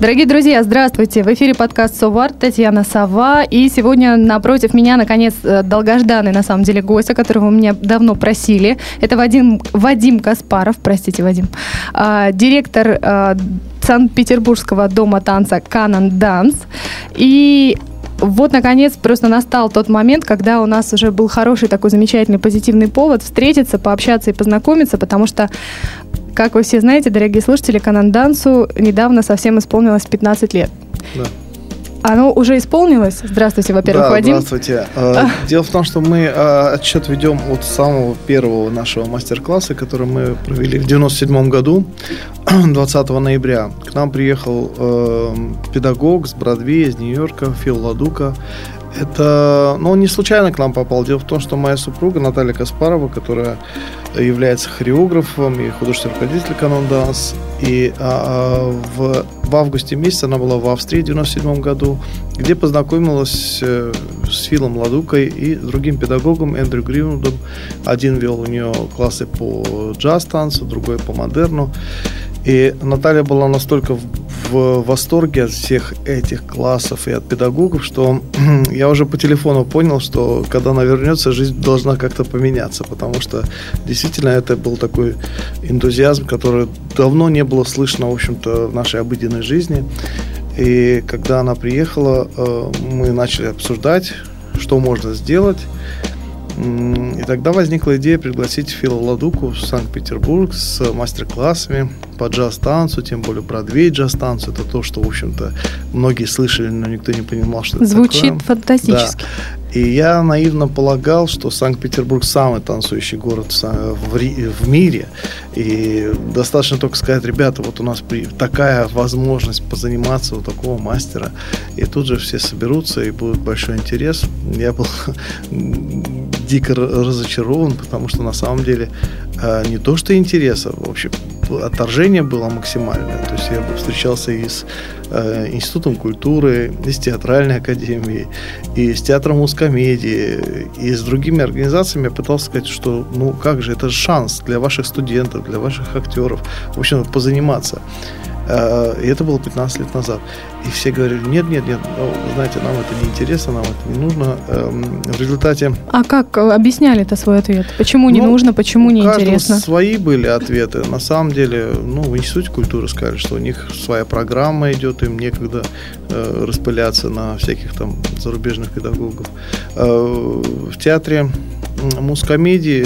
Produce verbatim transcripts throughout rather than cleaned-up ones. Дорогие друзья, здравствуйте! В эфире подкаст SovART, Татьяна Сова. И сегодня напротив меня, наконец, долгожданный, на самом деле, гость, о которого вы меня давно просили. Это Вадим, Вадим Каспаров, простите, Вадим, а, директор а, Санкт-Петербургского дома танца Kannon Dance. И вот, наконец, просто настал тот момент, когда у нас уже был хороший такой замечательный позитивный повод встретиться, пообщаться и познакомиться, потому что, как вы все знаете, дорогие слушатели, Kannon Dance'у недавно совсем исполнилось пятнадцать лет. Да. Оно уже исполнилось? Здравствуйте, во-первых, да, Вадим. Здравствуйте. Дело в том, что мы отсчет ведем от самого первого нашего мастер-класса, который мы провели в девяносто седьмом году, двадцатого ноября. К нам приехал педагог с Бродвея, из Нью-Йорка, Фил Ладука. Это, ну, он не случайно к нам попал. Дело в том, что моя супруга Наталья Каспарова, которая является хореографом и художественным руководителем Kannon Dance, и а, в, в августе месяце она была в Австрии в девяносто седьмом году, где познакомилась с Филом Ладукой и другим педагогом Эндрю Гринвудом. Один вел у нее классы по джаз-танцу, другой по модерну. И Наталья была настолько в, в восторге от всех этих классов и от педагогов, что я уже по телефону понял, что когда она вернется, жизнь должна как-то поменяться, потому что действительно это был такой энтузиазм, который давно не было слышно, в общем-то, в нашей обыденной жизни. И когда она приехала, мы начали обсуждать, что можно сделать. И тогда возникла идея пригласить Фила Ладуку в Санкт-Петербург с мастер-классами по джаз-танцу, тем более Бродвей джаз-танцу. Это то, что, в общем-то, многие слышали, но никто не понимал, что это звучит такое. Звучит фантастически. Да. И я наивно полагал, что Санкт-Петербург самый танцующий город в мире. И достаточно только сказать: ребята, вот у нас такая возможность позаниматься у такого мастера. И тут же все соберутся, и будет большой интерес. Я был дико разочарован, потому что на самом деле не то что интереса, в общем, отторжение было максимальное. То есть я встречался и с э, Институтом культуры, и с Театральной академией, и с Театром музкомедии, и с другими организациями. Я пытался сказать, что ну как же, это же шанс для ваших студентов, для ваших актеров, в общем, позаниматься. И это было пятнадцать лет назад. И все говорили: нет, нет, нет, ну, знаете, нам это не интересно, нам это не нужно. В результате... А как объясняли-то свой ответ? Почему не ну, нужно, почему не интересно? У каждого свои были ответы. На самом деле, ну, в Институте культуры сказали, что у них своя программа идет, им некогда э, распыляться на всяких там зарубежных педагогов. Э, в театре музкомедии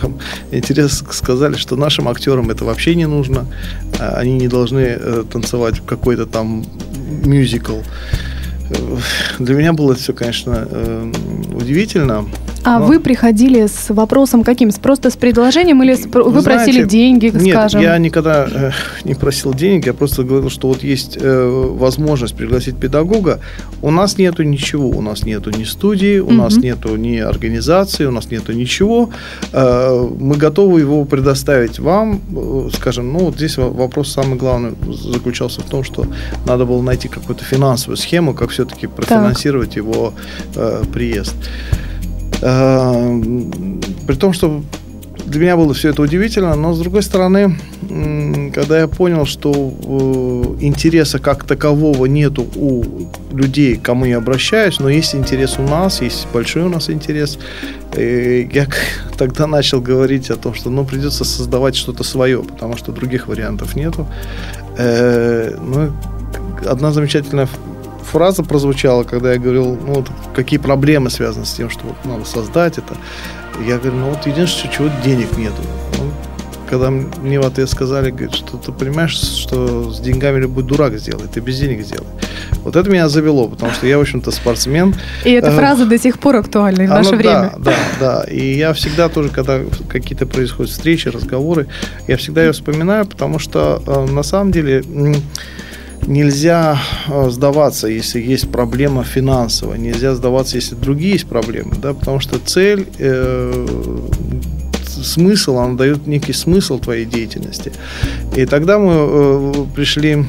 там, интересно сказали, что нашим актерам это вообще не нужно. Они не должны танцевать в какой-то там мюзикл. Для меня было это все, конечно, удивительно. А но... вы приходили с вопросом каким? Просто с предложением или с... вы Знаете, просили деньги, нет, скажем? Нет, я никогда э, не просил денег. Я просто говорил, что вот есть э, возможность пригласить педагога. У нас нету ничего. У нас нету ни студии, у mm-hmm. нас нету ни организации, у нас нету ничего. Э, мы готовы его предоставить вам. Э, скажем, ну вот здесь вопрос самый главный заключался в том, что надо было найти какую-то финансовую схему, как все-таки профинансировать так. его э, приезд. При том, что для меня было все это удивительно, но, с другой стороны, когда я понял, что интереса как такового нету у людей, к кому я обращаюсь, но есть интерес у нас, есть большой у нас интерес, и я тогда начал говорить о том, что ну, придется создавать что-то свое, потому что других вариантов нету. Ну, одна замечательная фраза прозвучала, когда я говорил, ну, вот, какие проблемы связаны с тем, что вот, надо создать это. Я говорю, ну, вот единственное, чего денег нету. Ну, когда мне в ответ сказали, говорит, что ты понимаешь, что с деньгами любой дурак сделает, ты без денег сделай. Вот это меня завело, потому что я, в общем-то, спортсмен. И эта фраза до сих пор актуальна в наше время. Да, да, да. И я всегда тоже, когда какие-то происходят встречи, разговоры, я всегда ее вспоминаю, потому что на самом деле... Нельзя сдаваться, если есть проблема финансовая, нельзя сдаваться, если другие есть проблемы, да, потому что цель, э, смысл, она дает некий смысл твоей деятельности. И тогда мы э, пришли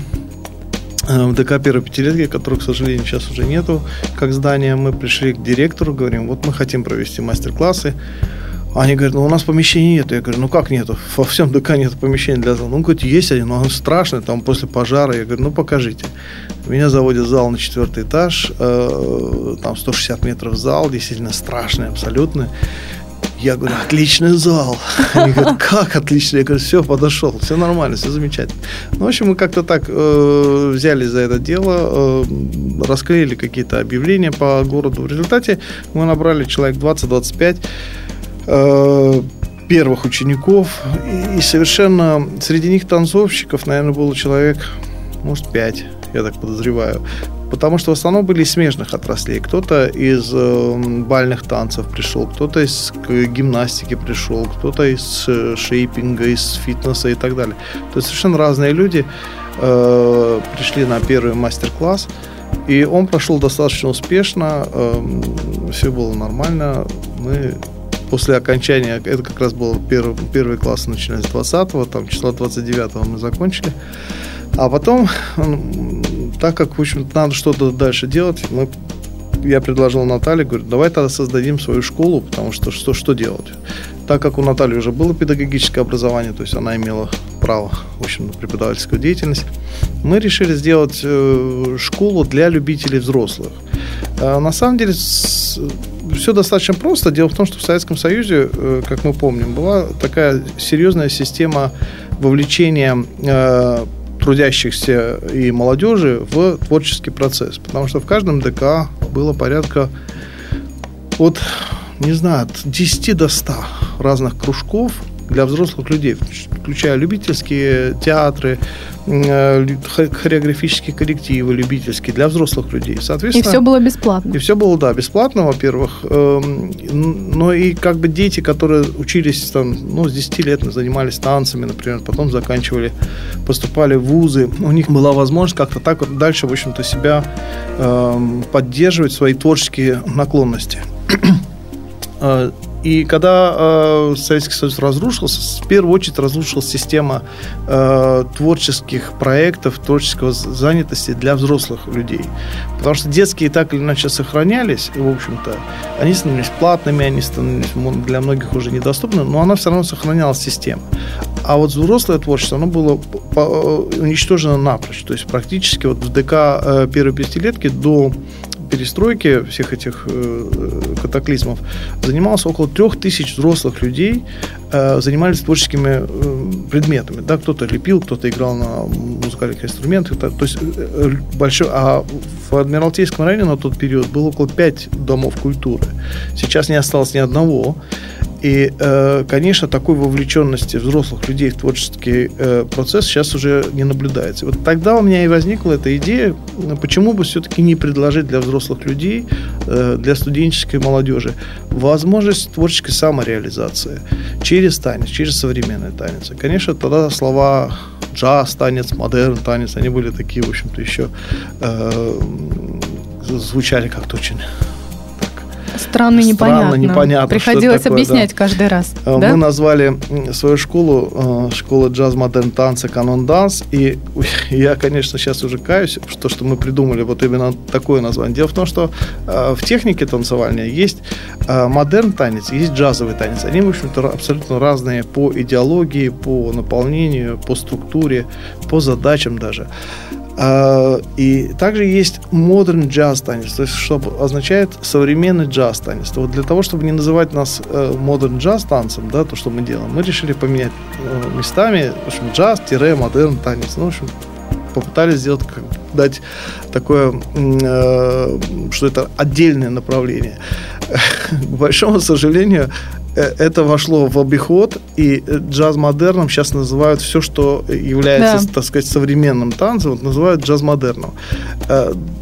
в ДК первой пятилетки, которого, к сожалению, сейчас уже нету, как здание, мы пришли к директору, говорим, вот мы хотим провести мастер-классы. Они говорят, ну у нас помещений нет. Я говорю, ну как нету? Во всем ДК нет помещений для зала. Ну, говорит, есть один, но он страшный, там после пожара. Я говорю, ну покажите. Меня заводят в зал на четвертый этаж, э, там сто шестьдесят метров зал, действительно страшный абсолютно. Я говорю, отличный зал. Они говорят, как отлично? Я говорю, все, подошел, все нормально, все замечательно. Ну, в общем, мы как-то так э, взялись за это дело, э, расклеили какие-то объявления по городу. В результате мы набрали человек двадцать-двадцать пять э, первых учеников. И, и совершенно среди них танцовщиков, наверное, было человек, может, пять, я так подозреваю. Потому что в основном были из смежных отраслей. Кто-то из бальных танцев пришел, кто-то из гимнастики пришел, кто-то из шейпинга, из фитнеса и так далее. То есть совершенно разные люди пришли на первый мастер-класс. И он прошел достаточно успешно. Все было нормально. Мы после окончания, это как раз было первый, первый класс, начиная с двадцатого, там числа двадцать девятого мы закончили. А потом, так как, в общем-то, надо что-то дальше делать, мы, я предложил Наталье, говорю, давай тогда создадим свою школу, потому что что, что делать? Так как у Натальи уже было педагогическое образование, то есть она имела право, в общем, на преподавательскую деятельность, мы решили сделать э, школу для любителей взрослых. Э, на самом деле, с, все достаточно просто. Дело в том, что в Советском Союзе, э, как мы помним, была такая серьезная система вовлечения э, трудящихся и молодежи в творческий процесс. Потому что в каждом ДК было порядка от, не знаю, от десяти до ста разных кружков для взрослых людей, включая любительские театры, хореографические коллективы любительские для взрослых людей. Соответственно, и все было бесплатно. И все было, да, бесплатно, во-первых. Но и как бы дети, которые учились там, ну, с десяти лет, занимались танцами, например, потом заканчивали, поступали в вузы, у них была возможность как-то так вот дальше, в общем-то, себя поддерживать, свои творческие наклонности. И когда э, Советский Союз разрушился, в первую очередь разрушилась система э, творческих проектов, творческого занятости для взрослых людей. Потому что детские так или иначе сохранялись, и, в общем-то, они становились платными, они становились для многих уже недоступны, но она все равно сохранялась система. А вот взрослое творчество, оно было уничтожено напрочь. То есть практически вот в ДК э, первой пятилетки до перестройки, всех этих катаклизмов, занималось около трех тысяч взрослых людей, занимались творческими предметами. Да, кто-то лепил, кто-то играл на музыкальных инструментах. То есть большой, а в Адмиралтейском районе на тот период было около пяти домов культуры. Сейчас не осталось ни одного. И, конечно, такой вовлеченности взрослых людей в творческий процесс сейчас уже не наблюдается. Вот тогда у меня и возникла эта идея, почему бы все-таки не предложить для взрослых людей, для студенческой молодежи, возможность творческой самореализации через танец, через современный танец. И, конечно, тогда слова джаз, танец, модерн, танец, они были такие, в общем-то, еще звучали как-то очень... Странно, непонятно. Странно, непонятно. Приходилось такое объяснять, да, каждый раз. Мы, да, назвали свою школу школа джаз-модерн танца Kannon Dance. И я, конечно, сейчас уже каюсь, что, что мы придумали вот именно такое название. Дело в том, что в технике танцевальной есть модерн танец, есть джазовый танец. Они, в общем-то, абсолютно разные по идеологии, по наполнению, по структуре, по задачам даже. И также есть модерн джаз-танец, то есть что означает современный джаз-танец. Вот для того, чтобы не называть нас модерн джаз-танцем, да, то, что мы делаем, мы решили поменять местами, в общем, джаз-модерн танец. Ну, в общем, попытались сделать, как, дать такое, э, что это отдельное направление. К большому сожалению, это вошло в обиход, и джаз-модерном сейчас называют все, что является, да, так сказать, современным танцем, вот, называют джаз-модерном.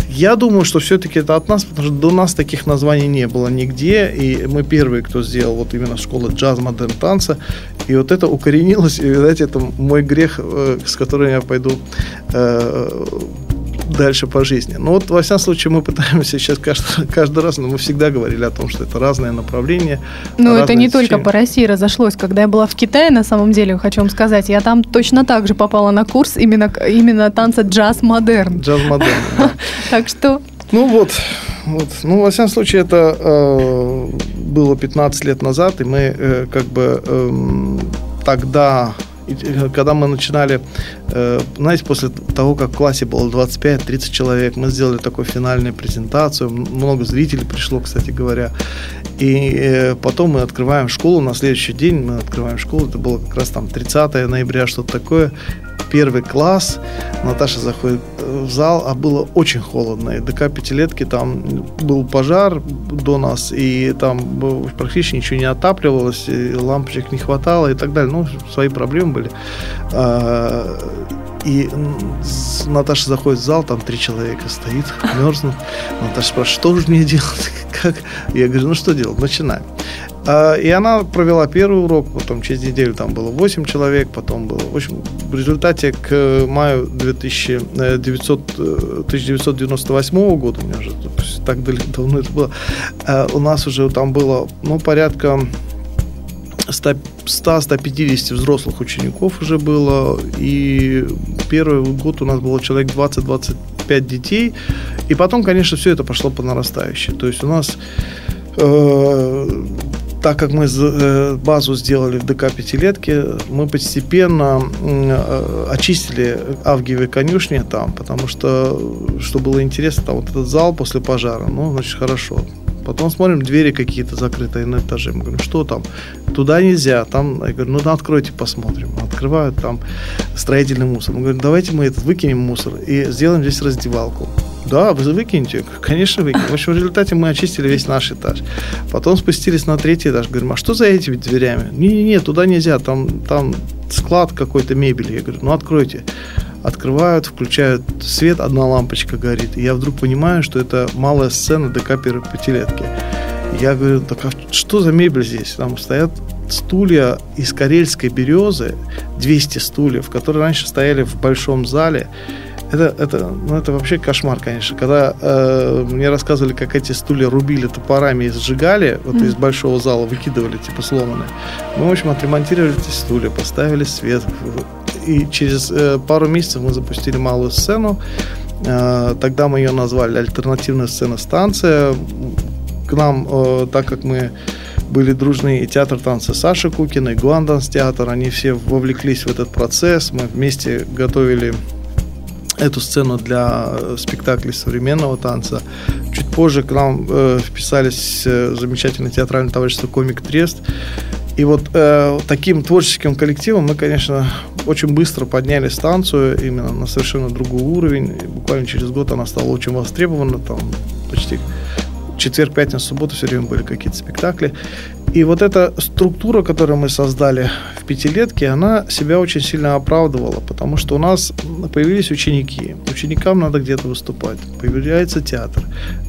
Я думаю, что все-таки это от нас, потому что до нас таких названий не было нигде, и мы первые, кто сделал вот именно школу джаз-модерн танца, и вот это укоренилось, и, видать, это мой грех, с которым я пойду дальше по жизни. Ну вот, во всяком случае, мы пытаемся сейчас каждый, каждый раз, но мы всегда говорили о том, что это разное направление. Ну это не течения. Только по России разошлось. Когда я была в Китае, на самом деле, хочу вам сказать, я там точно так же попала на курс именно, именно танца джаз-модерн. Джаз-модерн, да. Так что... Ну вот, вот, ну во всяком случае это э, было пятнадцать лет назад, и мы э, как бы э, тогда, когда мы начинали, э, знаете, после того, как в классе было двадцать пять тридцать человек, мы сделали такую финальную презентацию, много зрителей пришло, кстати говоря, и э, потом мы открываем школу, на следующий день мы открываем школу, это было как раз там тридцатое ноября, что-то такое. Первый класс, Наташа заходит в зал, а было очень холодно. И ДК пятилетки, там был пожар до нас, и там практически ничего не отапливалось, и лампочек не хватало и так далее. Ну, свои проблемы были. И Наташа заходит в зал, там три человека стоит, мерзнут. Наташа спрашивает, что же мне делать? Как? Я говорю, ну что делать? Начинаем. И она провела первый урок, потом через неделю там было восемь человек, потом было... В общем, в результате к маю тысяча девятьсот девяносто восьмого года, у меня уже так давно это было, у нас уже там было, ну, порядка сто-сто пятьдесят взрослых учеников уже было, и первый год у нас было человек двадцать-двадцать пять детей, и потом, конечно, все это пошло по нарастающей. То есть у нас... Э- Так как мы базу сделали в ДК пятилетки, мы постепенно очистили авгиевые конюшни там, потому что, что было интересно, там вот этот зал после пожара, ну, значит, хорошо. Потом смотрим, двери какие-то закрытые на этаже. Мы говорим, что там? Туда нельзя. Там, я говорю, ну, да, откройте, посмотрим. Открывают там строительный мусор. Мы говорим, давайте мы этот выкинем мусор и сделаем здесь раздевалку. Да, вы выкинете? Конечно, выкинем. В общем, в результате мы очистили весь наш этаж. Потом спустились на третий этаж. Говорим, а что за этими дверями? Не-не-не, туда нельзя. Там, там склад какой-то мебели. Я говорю, ну, откройте. Открывают, включают свет, одна лампочка горит. И я вдруг понимаю, что это малая сцена ДК первой пятилетки. Я говорю, так а что за мебель здесь? Там стоят стулья из карельской березы, двести стульев, которые раньше стояли в большом зале. Это, это, ну, это вообще кошмар, конечно. Когда э, мне рассказывали, как эти стулья рубили топорами и сжигали, вот mm. из большого зала выкидывали, типа сломанные. Мы, в общем, отремонтировали эти стулья, поставили свет. И через э, пару месяцев мы запустили малую сцену. Э, тогда мы ее назвали «Альтернативная сцена-станция». К нам, э, так как мы были дружны и театр танца Саши Кукина, и Гуанданс театр, они все вовлеклись в этот процесс. Мы вместе готовили эту сцену для спектаклей современного танца. Чуть позже к нам э, вписались замечательное театральное товарищество «Комик Трест». И вот э, таким творческим коллективом мы, конечно, очень быстро подняли станцию именно на совершенно другой уровень. И буквально через год она стала очень востребована. Там почти четверг, пятница, суббота все время были какие-то спектакли. И вот эта структура, которую мы создали в пятилетке, она себя очень сильно оправдывала, потому что у нас появились ученики. Ученикам надо где-то выступать. Появляется театр.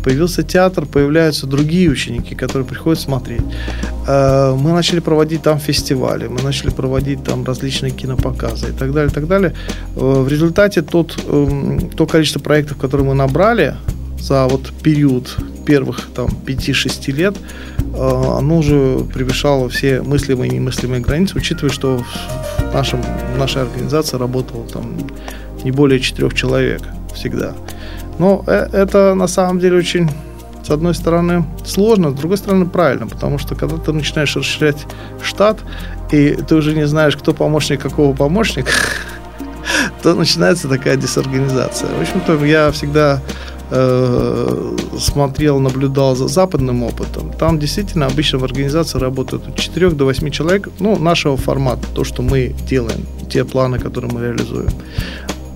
Появился театр, появляются другие ученики, которые приходят смотреть. Мы начали проводить там фестивали, мы начали проводить там различные кинопоказы и так далее, и так далее. В результате тот, то количество проектов, которые мы набрали за вот период первых там, пяти-шести лет, оно уже превышало все мыслимые и немыслимые границы, учитывая, что в, нашем, в нашей организации работало там, не более четырех человек всегда. Но это на самом деле очень, с одной стороны, сложно, с другой стороны, правильно, потому что когда ты начинаешь расширять штат, и ты уже не знаешь, кто помощник, какого помощника, то начинается такая дезорганизация. В общем-то, я всегда... смотрел, наблюдал за западным опытом. Там действительно обычно в организации работают от четырёх до восьми человек, ну, нашего формата, то, что мы делаем, те планы, которые мы реализуем.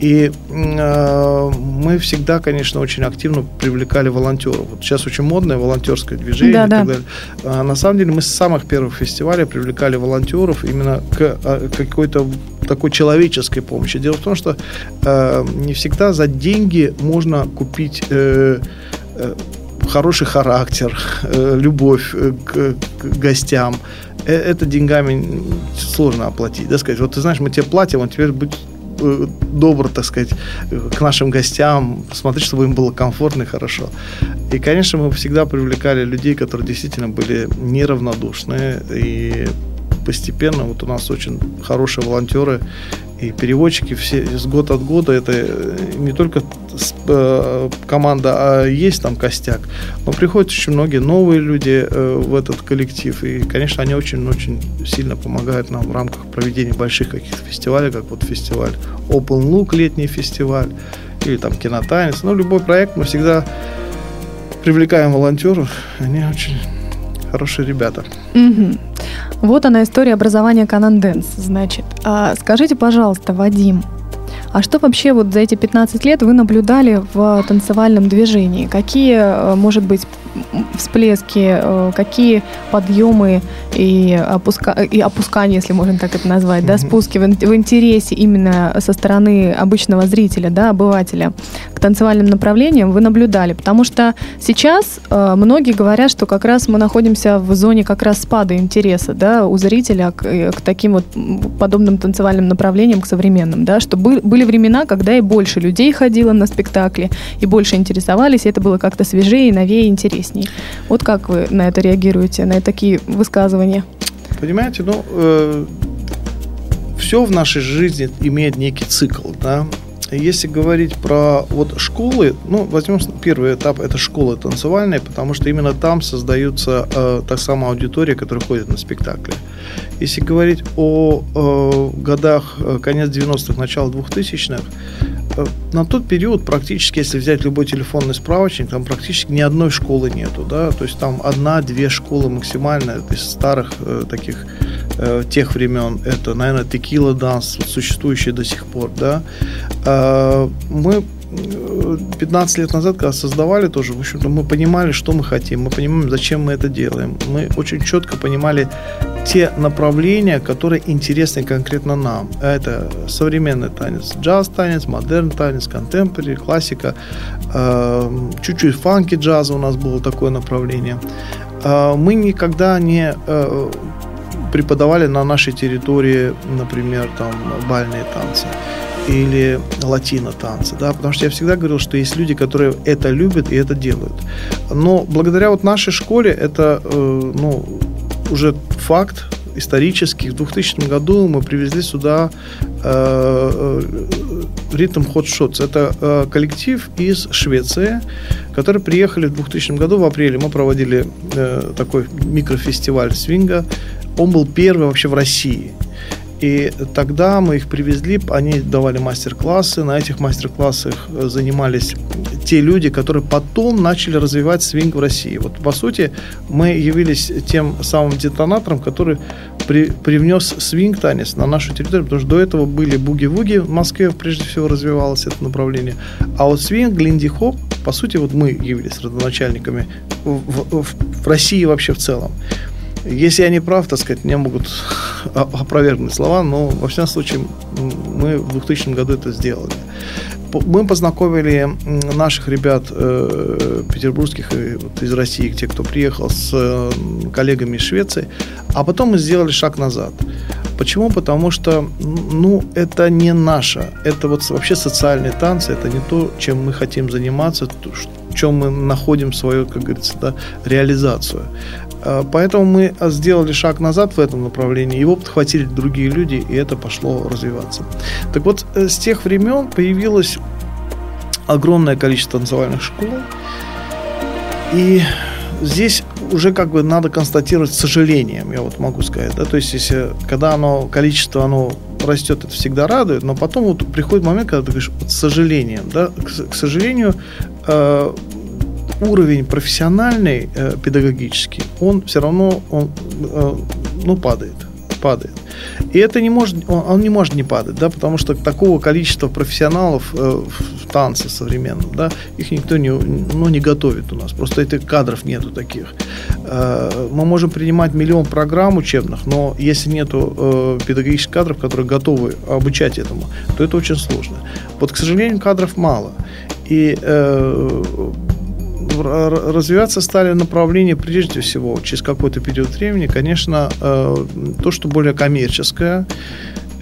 И э, мы всегда, конечно, очень активно привлекали волонтеров. Вот сейчас очень модное волонтерское движение, да, и так да. далее. А на самом деле мы с самых первых фестивалей привлекали волонтеров именно к какой-то такой человеческой помощи. Дело в том, что э, не всегда за деньги можно купить э, э, хороший характер, э, любовь к, к гостям. Э, это деньгами сложно оплатить. Да, сказать, вот ты знаешь, мы тебе платим, а теперь будь добр, так сказать, к нашим гостям, смотреть, чтобы им было комфортно и хорошо. И, конечно, мы всегда привлекали людей, которые действительно были неравнодушны, и постепенно вот у нас очень хорошие волонтеры и переводчики все с год от года. Это не только команда, а есть там костяк, но приходят очень многие новые люди в этот коллектив, и, конечно, они очень-очень сильно помогают нам в рамках проведения больших каких-то фестивалей, как вот фестиваль Open Look, летний фестиваль, или там Кинотанец. Ну, любой проект мы всегда привлекаем волонтеров, они очень хорошие ребята. Mm-hmm. Вот она, история образования Kannon Dance, значит. А скажите, пожалуйста, Вадим, а что вообще вот за эти пятнадцать лет вы наблюдали в танцевальном движении? Какие, может быть, всплески, какие подъемы и, опуска... и опускания, если можно так это назвать, mm-hmm. да, спуски в интересе именно со стороны обычного зрителя, да, обывателя к танцевальным направлениям вы наблюдали? Потому что сейчас многие говорят, что как раз мы находимся в зоне как раз спада интереса, да, у зрителя к, к таким вот подобным танцевальным направлениям, к современным, да, что были времена, когда и больше людей ходило на спектакли, и больше интересовались, и это было как-то свежее, новее, интересней. Вот как вы на это реагируете, на такие высказывания? Понимаете, ну, э, все в нашей жизни имеет некий цикл, да. Если говорить про вот школы, ну, возьмем первый этап, это школы танцевальные, потому что именно там создается э, та самая аудитория, которая ходит на спектакли. Если говорить о э, годах, конец девяностых, начало двухтысячных, э, на тот период практически, если взять любой телефонный справочник, там практически ни одной школы нету, да, то есть там одна-две школы максимально из старых э, таких э, тех времен, это, наверное, текила данс, существующий до сих пор, да. Мы пятнадцать лет назад, когда создавали тоже, в общем-то, мы понимали, что мы хотим, мы понимаем, зачем мы это делаем. Мы очень четко понимали те направления, которые интересны конкретно нам. Это современный танец, джаз-танец, модерн-танец, контемпорари, классика, чуть-чуть фанки-джаза у нас было такое направление. Мы никогда не преподавали на нашей территории, например, там, бальные танцы или латино-танцы, да, потому что я всегда говорил, что есть люди, которые это любят и это делают. Но благодаря вот нашей школе это, э, ну, уже факт исторический. В двухтысячном году мы привезли сюда э, Rhythm Hot Shots. Это э, коллектив из Швеции, которые приехали в двухтысячном году, в апреле. Мы проводили э, такой микрофестиваль свинга. Он был первый вообще в России. И тогда мы их привезли, они давали мастер-классы. На этих мастер-классах занимались те люди, которые потом начали развивать свинг в России. Вот, по сути, мы явились тем самым детонатором, который при, привнес свинг-танец на нашу территорию, потому что до этого были буги-вуги, в Москве прежде всего развивалось это направление. А вот свинг, линди-хоп, по сути, вот мы явились родоначальниками в, в, в России вообще в целом. Если я не прав, так сказать, меня могут опровергнуть слова, но, во всяком случае, мы в двухтысячном году это сделали. Мы познакомили наших ребят петербургских из России, те, кто приехал, с коллегами из Швеции, а потом мы сделали шаг назад. Почему? Потому что, ну, это не наше, это вот вообще социальные танцы, это не то, чем мы хотим заниматься, в чем мы находим свою, как говорится, да, реализацию. Поэтому мы сделали шаг назад в этом направлении, его подхватили другие люди, и это пошло развиваться. Так вот, с тех времен появилось огромное количество танцевальных школ, и здесь уже как бы надо констатировать с сожалением, я вот могу сказать, да, то есть если, когда оно, количество оно растет, это всегда радует, но потом вот приходит момент, когда ты говоришь, вот, с сожалением, да, к, к сожалению, э- уровень профессиональный, э, педагогический, он все равно он, э, ну, падает, падает. И это не может, он, он не может не падать, да, потому что такого количества профессионалов э, в танце современном, да, их никто не, ну, не готовит у нас, просто этих кадров нету таких. Э, мы можем принимать миллион программ учебных, но если нету э, педагогических кадров, которые готовы обучать этому, то это очень сложно. Вот, к сожалению, кадров мало. И э, развиваться стали направления прежде всего через какой-то период времени, конечно, то, что более коммерческое,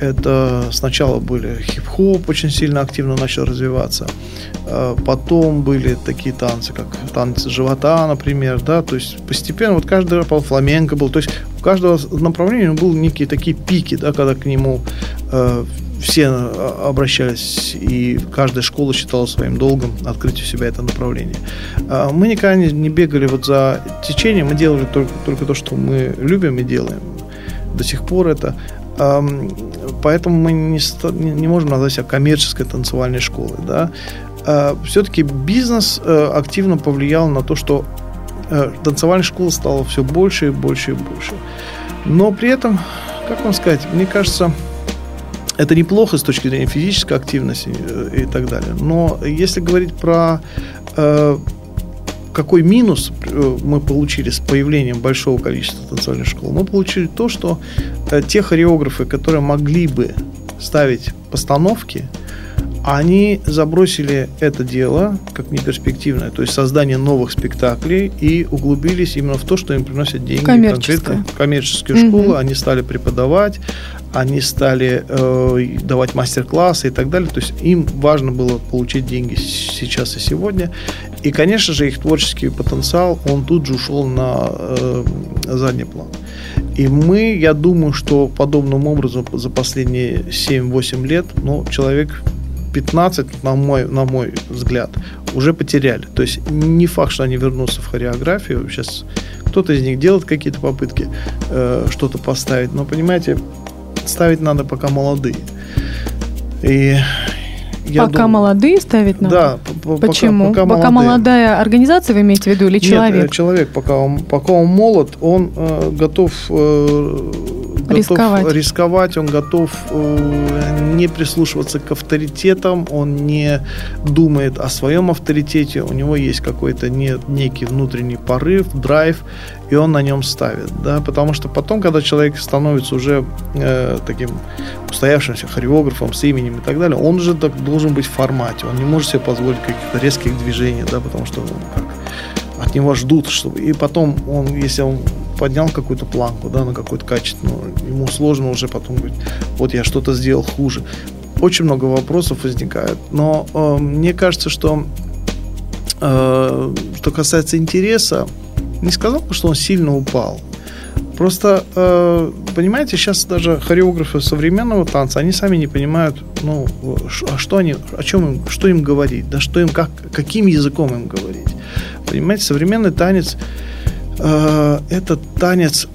Это сначала были хип-хоп, очень сильно активно начал развиваться. Потом были такие танцы, как танцы живота, например, да, то есть постепенно, вот каждый рэпал, фламенко был, то есть у каждого направления были некие такие пики, да, когда к нему э, все обращались, и каждая школа считала своим долгом открыть у себя это направление. Мы никогда не бегали вот за течением, мы делали только, только то, что мы любим и делаем до сих пор это. Поэтому мы не, не можем назвать себя коммерческой танцевальной школой, да? Все-таки бизнес активно повлиял на то, что танцевальных школ стало все больше и больше и больше. Но при этом, как вам сказать, мне кажется, это неплохо с точки зрения физической активности и так далее. Но если говорить про какой минус мы получили с появлением большого количества танцевальных школ, мы получили то, что те хореографы, которые могли бы ставить постановки, они забросили это дело как неперспективное, то есть создание новых спектаклей, и углубились именно в то, что им приносят деньги. Конкретно коммерческие mm-hmm. школы, они стали преподавать, они стали э, давать мастер-классы и так далее. То есть им важно было получить деньги сейчас и сегодня. И, конечно же, их творческий потенциал, он тут же ушел на э, задний план. И мы, я думаю, что подобным образом за последние семь-восемь лет, ну, человек пятнадцать, на мой, на мой взгляд, уже потеряли. То есть не факт, что они вернутся в хореографию. Сейчас кто-то из них делает какие-то попытки э, что-то поставить. Но, понимаете, ставить надо пока молодые. И я пока дум... молодые ставить надо? Да. Почему? Пока, пока, пока молодая организация, вы имеете в виду, или человек? Нет, человек, пока он, пока он молод, он э, готов... Э, Готов рисковать. рисковать, он готов э, не прислушиваться к авторитетам, он не думает о своем авторитете, у него есть какой-то не, некий внутренний порыв, драйв, и он на нем ставит, да, потому что потом, когда человек становится уже э, таким устоявшимся хореографом с именем и так далее, он уже так должен быть в формате, он не может себе позволить каких-то резких движений, да, потому что он, от него ждут, чтобы, и потом он, если он поднял какую-то планку, да, на какую-то качественную, ему сложно уже потом говорить, вот я что-то сделал хуже. Очень много вопросов возникает, но э, мне кажется, что э, что касается интереса, не сказал бы, что он сильно упал. Просто, э, понимаете, сейчас даже хореографы современного танца, они сами не понимают, ну, а что они, о чем им, что им говорить, да, что им, как, каким языком им говорить. Понимаете, современный танец — это танец,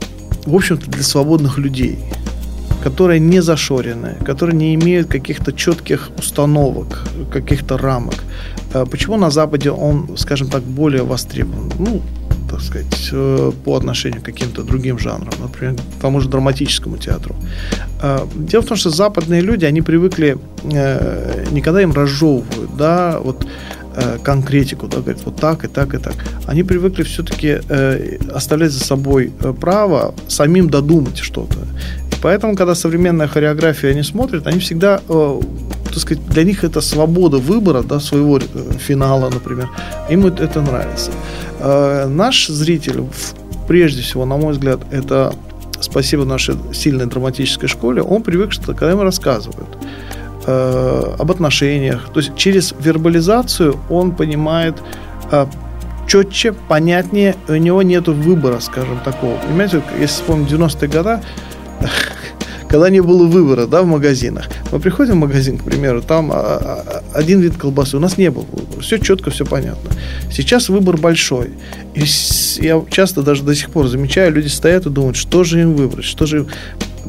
в общем-то, для свободных людей, которые не зашорены, которые не имеют каких-то четких установок, каких-то рамок. Почему на Западе он, скажем так, более востребован? Ну, так сказать, по отношению к каким-то другим жанрам, например, к тому же драматическому театру. Дело в том, что западные люди, они привыкли, никогда им разжевывают, да, вот, конкретику, да, говорит, вот так и так и так. Они привыкли все-таки э, оставлять за собой право самим додумать что-то. И поэтому, когда современная хореография они смотрят, они всегда, э, так сказать, для них это свобода выбора, да, своего э, финала, например. Им это нравится. Э, наш зритель, прежде всего, на мой взгляд, это спасибо нашей сильной драматической школе, он привык, что когда им рассказывают об отношениях. То есть через вербализацию он понимает четче, понятнее, у него нет выбора, скажем, такого. Понимаете, если вспомнить девяностые годы, когда не было выбора, да, в магазинах. Мы приходим в магазин, к примеру, там один вид колбасы, у нас не было выбора. Все четко, все понятно. Сейчас выбор большой. И я часто даже до сих пор замечаю, люди стоят и думают, что же им выбрать, что же им...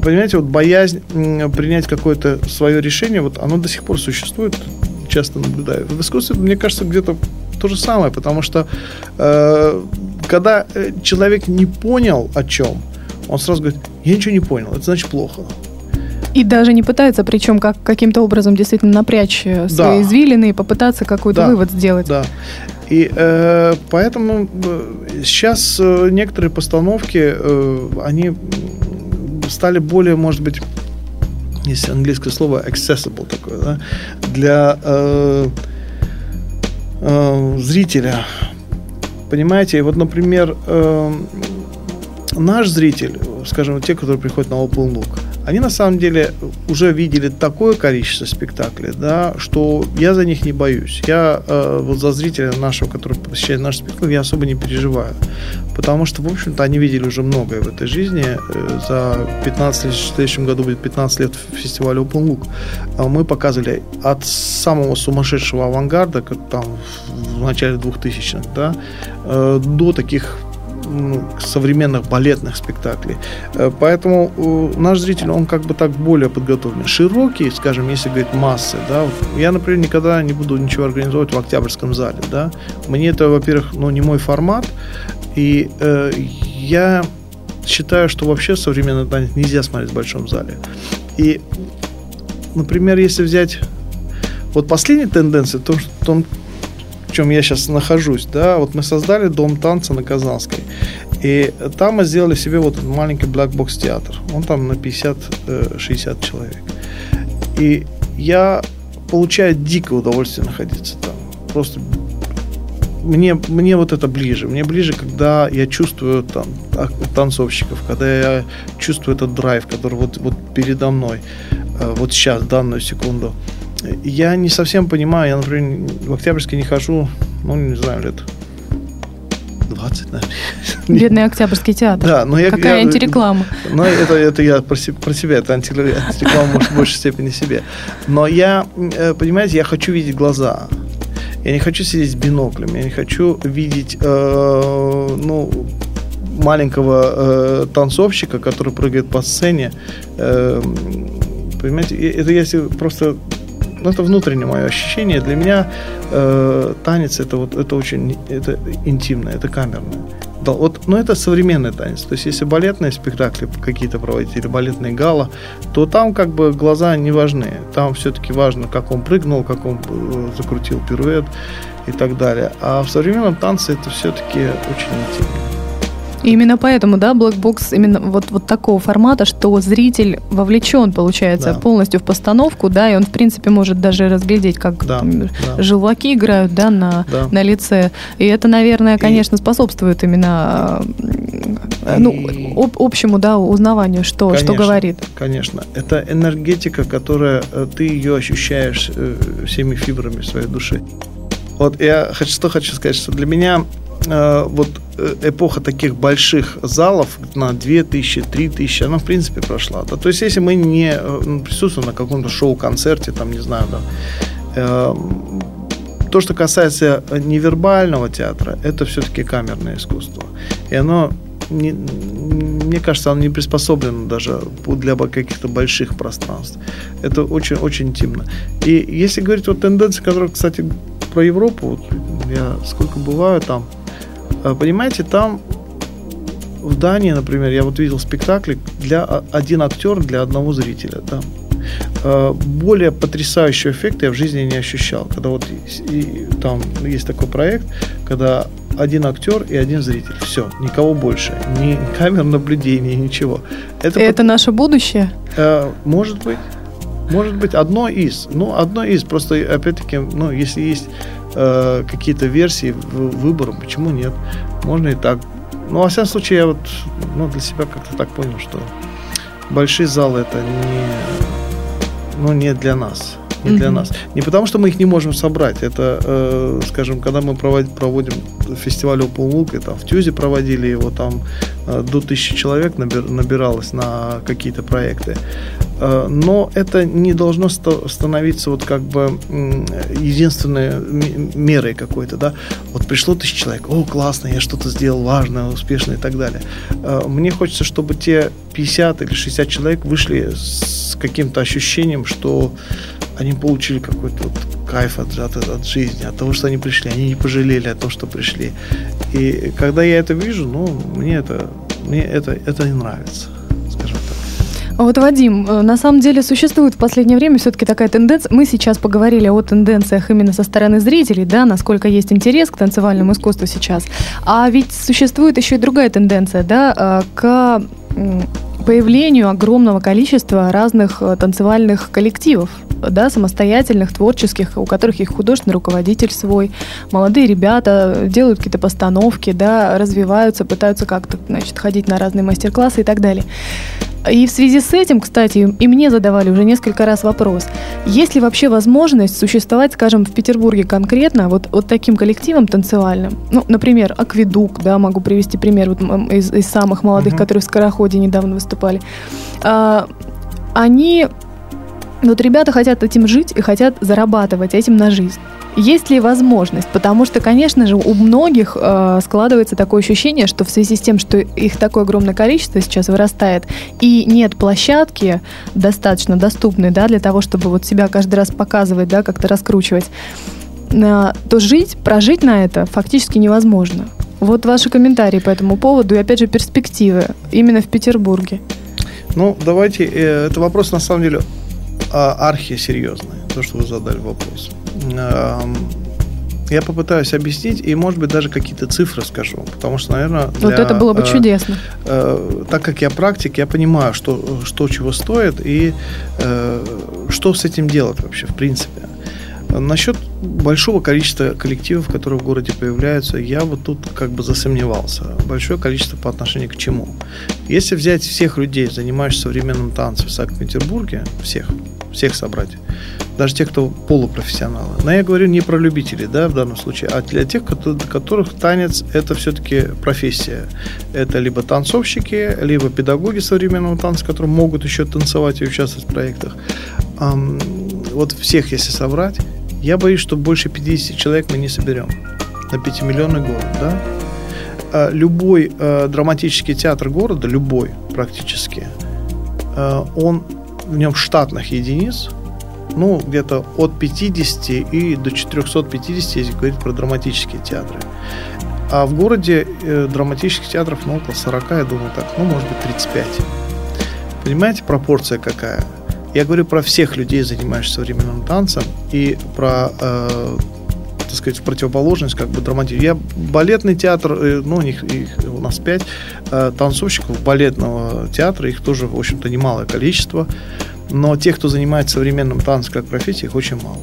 Понимаете, вот боязнь принять какое-то свое решение, вот оно до сих пор существует, часто наблюдаю. В искусстве, мне кажется, где-то то же самое, потому что э, когда человек не понял о чем, он сразу говорит, я ничего не понял, это значит плохо. И даже не пытается, причем как, каким-то образом действительно напрячь свои да. извилины и попытаться какой-то да. вывод сделать. Да. И э, поэтому сейчас некоторые постановки, э, они... стали более, может быть, есть английское слово accessible такое, да, для э, э, зрителя. Понимаете, вот, например, э, наш зритель, скажем, те, которые приходят на Open Look, они на самом деле уже видели такое количество спектаклей, да, что я за них не боюсь. Я э, вот за зрителя нашего, который посещает наш спектакль, я особо не переживаю. Потому что, в общем-то, они видели уже многое в этой жизни. За пятнадцать лет, в следующем году будет пятнадцать лет фестиваля Open Look. Мы показывали от самого сумасшедшего авангарда, как там в начале двухтысячных, да, э, до таких современных балетных спектаклей. Поэтому наш зритель, он как бы так более подготовлен. Широкий, скажем, если говорить массы, да, я, например, никогда не буду ничего организовывать в Октябрьском зале, да. Мне это, во-первых, ну, не мой формат. И э, я считаю, что вообще современный танец нельзя смотреть в большом зале. И, например, если взять вот последние тенденции, то, что в чем я сейчас нахожусь, да, вот мы создали дом танца на Казанской, и там мы сделали себе вот этот маленький блэкбокс театр, он там на пятьдесят-шестьдесят человек, и я получаю дикое удовольствие находиться там, просто мне, мне вот это ближе, мне ближе, когда я чувствую там танцовщиков, когда я чувствую этот драйв, который вот, вот передо мной, вот сейчас, в данную секунду. Я не совсем понимаю, я, например, в Октябрьске не хожу, ну, не знаю, лет двадцать, наверное. Бедный Октябрьский театр. Да, но я, какая я, антиреклама. Ну, это, это я про, про себя, это антиреклама, может, в большей степени себе. Но я, понимаете, я хочу видеть глаза. Я не хочу сидеть с биноклем, я не хочу видеть, э, ну... маленького э, танцовщика, который прыгает по сцене. Э, понимаете, это если просто... Ну, это внутреннее мое ощущение. Для меня э, танец это, вот, это очень это интимное, это камерное. Да, вот, но это современный танец. То есть, если балетные спектакли какие-то проводить или балетные гала, то там как бы глаза не важны. Там все-таки важно, как он прыгнул, как он закрутил пируэт и так далее. А в современном танце это все-таки очень интимно. И именно поэтому, да, блэкбокс именно вот, вот такого формата, что зритель вовлечен, получается, да, полностью в постановку, да, и он, в принципе, может даже разглядеть, как да, да. желваки играют, да, на, да. на лице. И это, наверное, конечно, и... способствует именно и... ну, об, общему, да, узнаванию, что, конечно, что говорит. Конечно, это энергетика, которая, ты ее ощущаешь всеми фибрами своей души. Вот я что хочу сказать, что для меня... Вот эпоха таких больших залов на две тысячи, три тысячи, она в принципе прошла. Да? То есть, если мы не присутствуем на каком-то шоу-концерте, там, не знаю, да, то, что касается невербального театра, это все-таки камерное искусство. И оно, не, мне кажется, оно не приспособлено даже для каких-то больших пространств. Это очень-очень интимно. И если говорить о тенденции, которая, кстати, про Европу, вот я сколько бываю там, понимаете, там в Дании, например, я вот видел спектакли для один актер для одного зрителя. Да. Более потрясающего эффекта я в жизни не ощущал. Когда вот и, там есть такой проект, когда один актер и один зритель. Все, никого больше, ни камер наблюдения, ничего. Это, Это под... наше будущее? Может быть. Может быть, одно из. Ну, одно из. Просто, опять-таки, ну, если есть э, какие-то версии выбора, почему нет? Можно и так. Ну, во всяком случае, я вот ну, для себя как-то так понял, что большие залы это не, ну, не для нас. Не для mm-hmm. нас. Не потому, что мы их не можем собрать. Это, э, скажем, когда мы проводим, проводим фестиваль Open Look, и там в Тюзе проводили его, там э, до тысячи человек набир, набиралось на какие-то проекты. Э, но это не должно ста- становиться вот как бы м- единственной м- мерой какой-то, да. Вот пришло тысяча человек, о, классно, я что-то сделал важное, успешное и так далее. Э, мне хочется, чтобы те пятьдесят или шестьдесят человек вышли с каким-то ощущением, что они получили какой-то вот кайф от, от, от жизни, от того, что они пришли. Они не пожалели о том, что пришли. И когда я это вижу, ну, мне это, мне это, это не нравится, скажем так. Вот, Вадим, на самом деле существует в последнее время все-таки такая тенденция. Мы сейчас поговорили о тенденциях именно со стороны зрителей, да, насколько есть интерес к танцевальному искусству сейчас. А ведь существует еще и другая тенденция, да, к появлению огромного количества разных танцевальных коллективов, да, самостоятельных, творческих, у которых есть художественный руководитель свой, молодые ребята делают какие-то постановки, да, развиваются, пытаются как-то, значит, ходить на разные мастер-классы и так далее. И в связи с этим, кстати, и мне задавали уже несколько раз вопрос, есть ли вообще возможность существовать, скажем, в Петербурге конкретно вот, вот таким коллективом танцевальным? Ну, например, Акведук, да, могу привести пример вот из, из самых молодых, mm-hmm. которые в Скороходе недавно выступали. А, они, вот ребята хотят этим жить и хотят зарабатывать этим на жизнь. Есть ли возможность? Потому что, конечно же, у многих э, складывается такое ощущение, что в связи с тем, что их такое огромное количество сейчас вырастает, и нет площадки достаточно доступной, да, для того, чтобы вот себя каждый раз показывать, да, как-то раскручивать, э, то жить, прожить на это фактически невозможно. Вот ваши комментарии по этому поводу и, опять же, перспективы именно в Петербурге. Ну, давайте, э, это вопрос, на самом деле, архи-серьезный, то, что вы задали вопрос. Я попытаюсь объяснить и, может быть, даже какие-то цифры скажу, потому что, наверное, для, вот это было бы чудесно. Э, э, так как я практик, я понимаю, что, что чего стоит и э, что с этим делать вообще, в принципе. Насчет большого количества коллективов, которые в городе появляются, я вот тут как бы засомневался. Большое количество по отношению к чему? Если взять всех людей, занимающихся современным танцем в Санкт-Петербурге, всех, всех собрать, даже тех, кто полупрофессионалы. Но я говорю не про любителей, да, в данном случае, а для тех, кто, для которых танец – это все-таки профессия. Это либо танцовщики, либо педагоги современного танца, которые могут еще танцевать и участвовать в проектах. Вот всех, если собрать, я боюсь, что больше пятидесяти человек мы не соберем на пятимиллионный город, да? Любой э, драматический театр города, любой практически, э, он, в нем штатных единиц, ну, где-то от пятидесяти и до четырехсот пятидесяти, если говорить про драматические театры. А в городе э, драматических театров, ну, около сорока, я думаю, так, ну, может быть, тридцать пять. Понимаете, пропорция какая? Я говорю про всех людей, занимающихся современным танцем, и про, э, так сказать, противоположность, как бы драматизм. Я балетный театр, э, ну, их, их у нас пять э, танцовщиков балетного театра, их тоже, в общем-то, немалое количество, но тех, кто занимается современным танцем как профессией, их очень мало.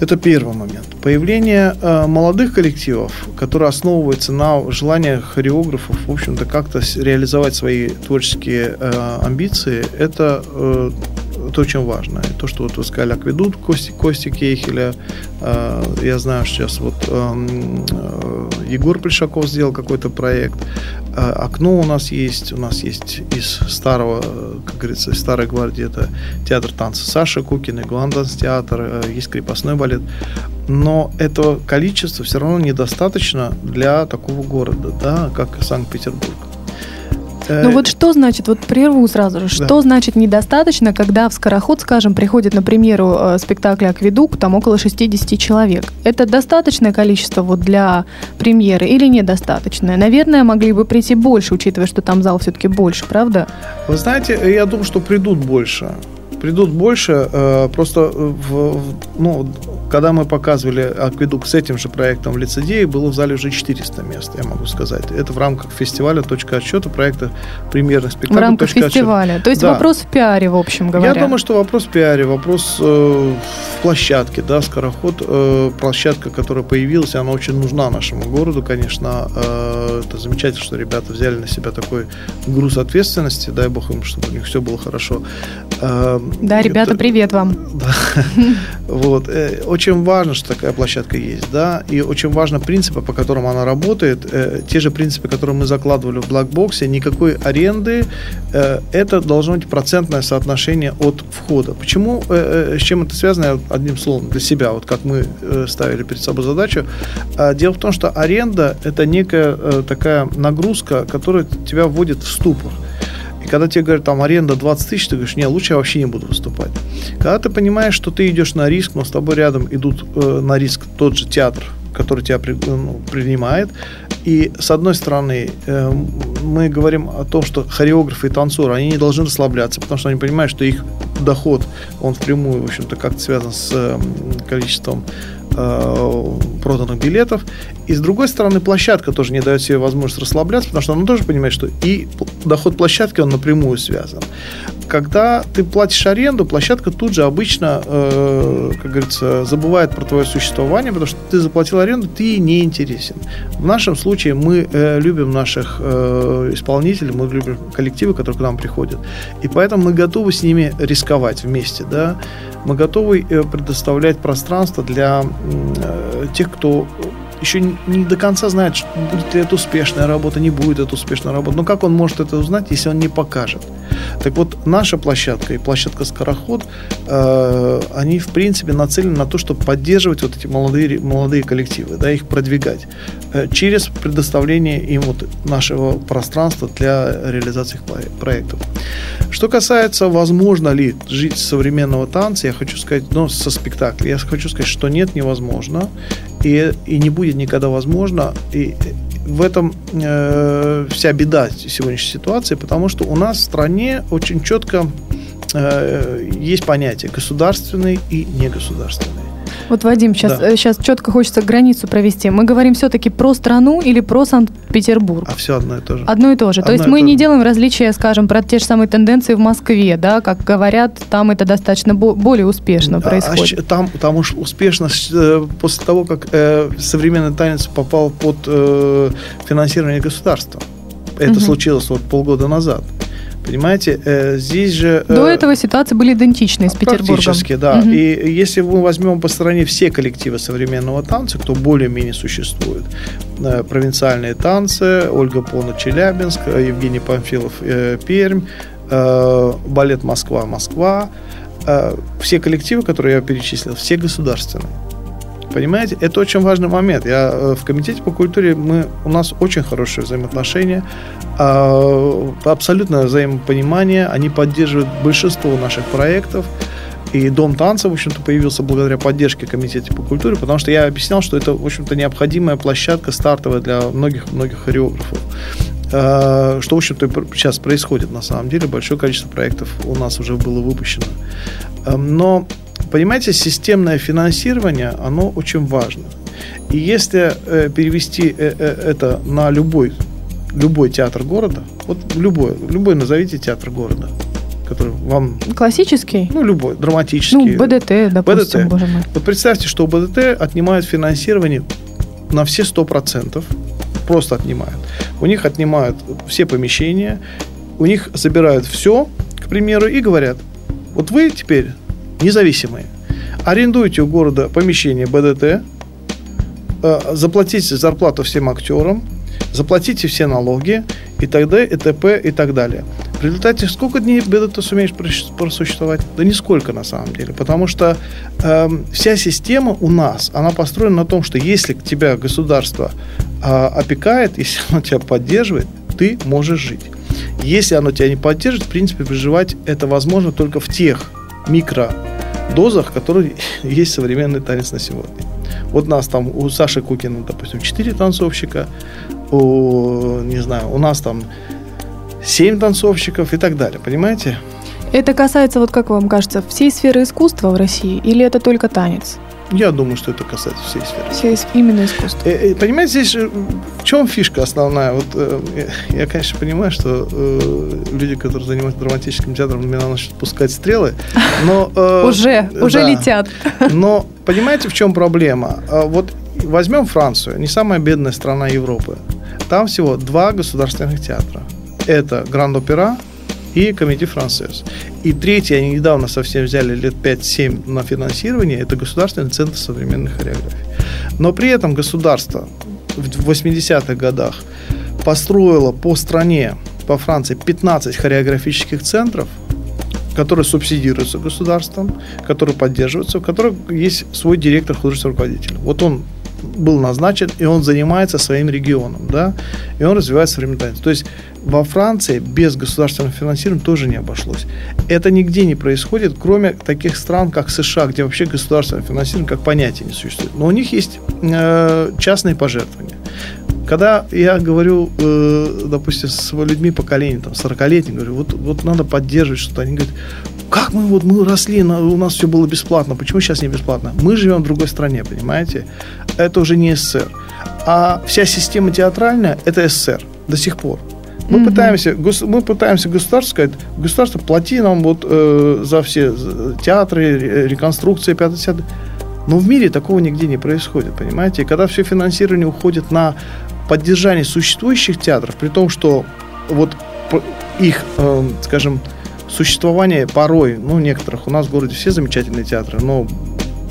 Это первый момент. Появление э, молодых коллективов, которые основываются на желаниях хореографов, в общем-то, как-то реализовать свои творческие э, амбиции, это э, то, очень важно. И то, что вот вы сказали, Акведук, Кости, Кости Кейхеля, э, я знаю, что сейчас вот э, Егор Плешаков сделал какой-то проект, э, Окно у нас есть, у нас есть из старого, как говорится, из старой гвардии, это театр танца Саши Кукина, Гуанданс театр, э, есть крепостной балет. Но этого количества все равно недостаточно для такого города, да, как Санкт-Петербург. Ну вот что значит, вот прерву сразу же, что да. значит недостаточно, когда в Скороход, скажем, приходит на премьеру э, спектакля «Акведук», там около шестидесяти человек. Это достаточное количество вот для премьеры или недостаточное? Наверное, могли бы прийти больше, учитывая, что там зал все-таки больше, правда? Вы знаете, я думаю, что придут больше. Придут больше, э, просто в, в, ну, когда мы показывали «Акведук» с этим же проектом в Лицедее, было в зале уже четыреста мест, я могу сказать. Это в рамках фестиваля «Точка отсчета», проекта премьерных спектаклей. В рамках фестиваля. Отсчета. То есть да. вопрос в пиаре, в общем говоря. Я думаю, что вопрос в пиаре, вопрос э, в площадке, да, Скороход, э, площадка, которая появилась, она очень нужна нашему городу, конечно. Э, это замечательно, что ребята взяли на себя такой груз ответственности, дай бог им, чтобы у них все было хорошо. Э, Да, ребята, привет вам. Вот. Очень важно, что такая площадка есть, да, и очень важно принципы, по которым она работает, те же принципы, которые мы закладывали в блэкбоксе, никакой аренды, это должно быть процентное соотношение от входа. Почему, с чем это связано, одним словом, для себя, вот как мы ставили перед собой задачу, дело в том, что аренда – это некая такая нагрузка, которая тебя вводит в ступор. И когда тебе говорят, там, аренда двадцать тысяч, ты говоришь, нет, лучше я вообще не буду выступать. Когда ты понимаешь, что ты идешь на риск, но с тобой рядом идут э, на риск тот же театр, который тебя при, ну, принимает. И, с одной стороны, э, мы говорим о том, что хореографы и танцоры, они не должны расслабляться, потому что они понимают, что их доход, он впрямую, в общем-то, как-то связан с э, количеством проданных билетов. И с другой стороны, площадка тоже не дает себе возможность расслабляться, потому что она тоже понимает, что и доход площадки, он напрямую связан. Когда ты платишь аренду, площадка тут же обычно, э, как говорится, забывает про твое существование, потому что ты заплатил аренду, ты не интересен. В нашем случае мы э, любим наших э, исполнителей, мы любим коллективы, которые к нам приходят. И поэтому мы готовы с ними рисковать вместе, да? Мы готовы э, предоставлять пространство для э, тех, кто еще не до конца знает, что будет ли это успешная работа, не будет это успешная работа. Но как он может это узнать, если он не покажет? Так вот, наша площадка и площадка «Скороход», э, они, в принципе, нацелены на то, чтобы поддерживать вот эти молодые, молодые коллективы, да, их продвигать э, через предоставление им вот нашего пространства для реализации их проектов. Что касается, возможно ли жить современного танца, я хочу сказать, ну, со спектакля, я хочу сказать, что нет, невозможно, и, и не будет никогда возможно, и в этом э, вся беда сегодняшней ситуации, потому что у нас в стране очень четко э, есть понятия государственные и негосударственные. Вот, Вадим, сейчас, да. сейчас четко хочется границу провести. Мы говорим все-таки про страну или про Санкт-Петербург? А все одно и то же. Одно и то же. Одно то есть мы не же. делаем различия, скажем, про те же самые тенденции в Москве, да, как говорят, там это достаточно бо- более успешно происходит. А, там, там уж успешно э, после того, как э, современный танец попал под э, финансирование государства. Это угу. случилось вот полгода назад. Понимаете, э, здесь же... Э, До этого ситуации были идентичны с Петербургом. Практически, да. Угу. И если мы возьмем по стране все коллективы современного танца, кто более-менее существует, э, провинциальные танцы, Ольга Полна, Челябинск, Евгений Панфилов, э, Пермь, э, балет Москва, Москва, э, все коллективы, которые я перечислил, все государственные. Понимаете, это очень важный момент. Я в комитете по культуре, мы, у нас очень хорошие взаимоотношения, абсолютное взаимопонимание. Они поддерживают большинство наших проектов. И Дом танца, в общем-то, появился благодаря поддержке комитета по культуре, потому что я объяснял, что это, в общем-то, необходимая площадка стартовая для многих-многих хореографов. Что, в общем-то, сейчас происходит на самом деле. Большое количество проектов у нас уже было выпущено. Но... Понимаете, системное финансирование, оно очень важно. И если э, перевести э, э, это на любой, любой театр города, вот любой, любой назовите театр города, который вам... Классический? Ну, любой, драматический. Ну, БДТ, допустим, БДТ. Боже мой. Вот представьте, что БДТ отнимает финансирование на все сто процентов, просто отнимают. У них отнимают все помещения, у них собирают все, к примеру, и говорят, вот вы теперь... независимые. Арендуйте у города помещение БДТ, заплатите зарплату всем актерам, заплатите все налоги и т.д., и т.п. и так далее. В результате сколько дней БДТ сумеешь просуществовать? Да нисколько на самом деле, потому что э, вся система у нас, она построена на том, что если тебя государство э, опекает, если оно тебя поддерживает, ты можешь жить. Если оно тебя не поддержит, в принципе, выживать это возможно только в тех микродозах, которые есть современный танец на сегодня. Вот нас там у Саши Кукина, допустим, четыре танцовщика, у, не знаю, у нас там семь танцовщиков и так далее, понимаете? Это касается, вот как вам кажется, всей сферы искусства в России или это только танец? Я думаю, что это касается всей сферы. Все именно искусство. Понимаете, здесь в чем фишка основная? Вот, я, конечно, понимаю, что люди, которые занимаются драматическим театром, меня начнут пускать стрелы. Но, уже, да, уже летят. Но понимаете, в чем проблема? Вот возьмем Францию, не самая бедная страна Европы. Там всего два государственных театра. Это Гранд-Опера и Комедий Франсез. И третий, они недавно совсем взяли лет пять-семь на финансирование, это Государственный центр современной хореографии. Но при этом государство в восьмидесятых годах построило по стране, по Франции, пятнадцать хореографических центров, которые субсидируются государством, которые поддерживаются, в которых есть свой директор, художественный руководитель. Вот он был назначен, и он занимается своим регионом, да, и он развивает современный танец. То есть во Франции без государственного финансирования тоже не обошлось. Это нигде не происходит, кроме таких стран, как США, где вообще государственное финансирование как понятие не существует. Но у них есть э, частные пожертвования. Когда я говорю, э, допустим, с людьми поколения, там, сорокалетних, говорю, вот, вот надо поддерживать что-то, они говорят, как мы вот мы росли, у нас все было бесплатно, почему сейчас не бесплатно? Мы живем в другой стране, понимаете? Это уже не СССР. А вся система театральная – это СССР до сих пор. Мы, угу. пытаемся, мы пытаемся государству сказать, государство, плати нам вот, э, за все театры, реконструкции, пятьдесят. Но в мире такого нигде не происходит, понимаете? И когда все финансирование уходит на поддержание существующих театров, при том, что вот их, э, скажем, существование порой, ну, некоторых, у нас в городе все замечательные театры, но...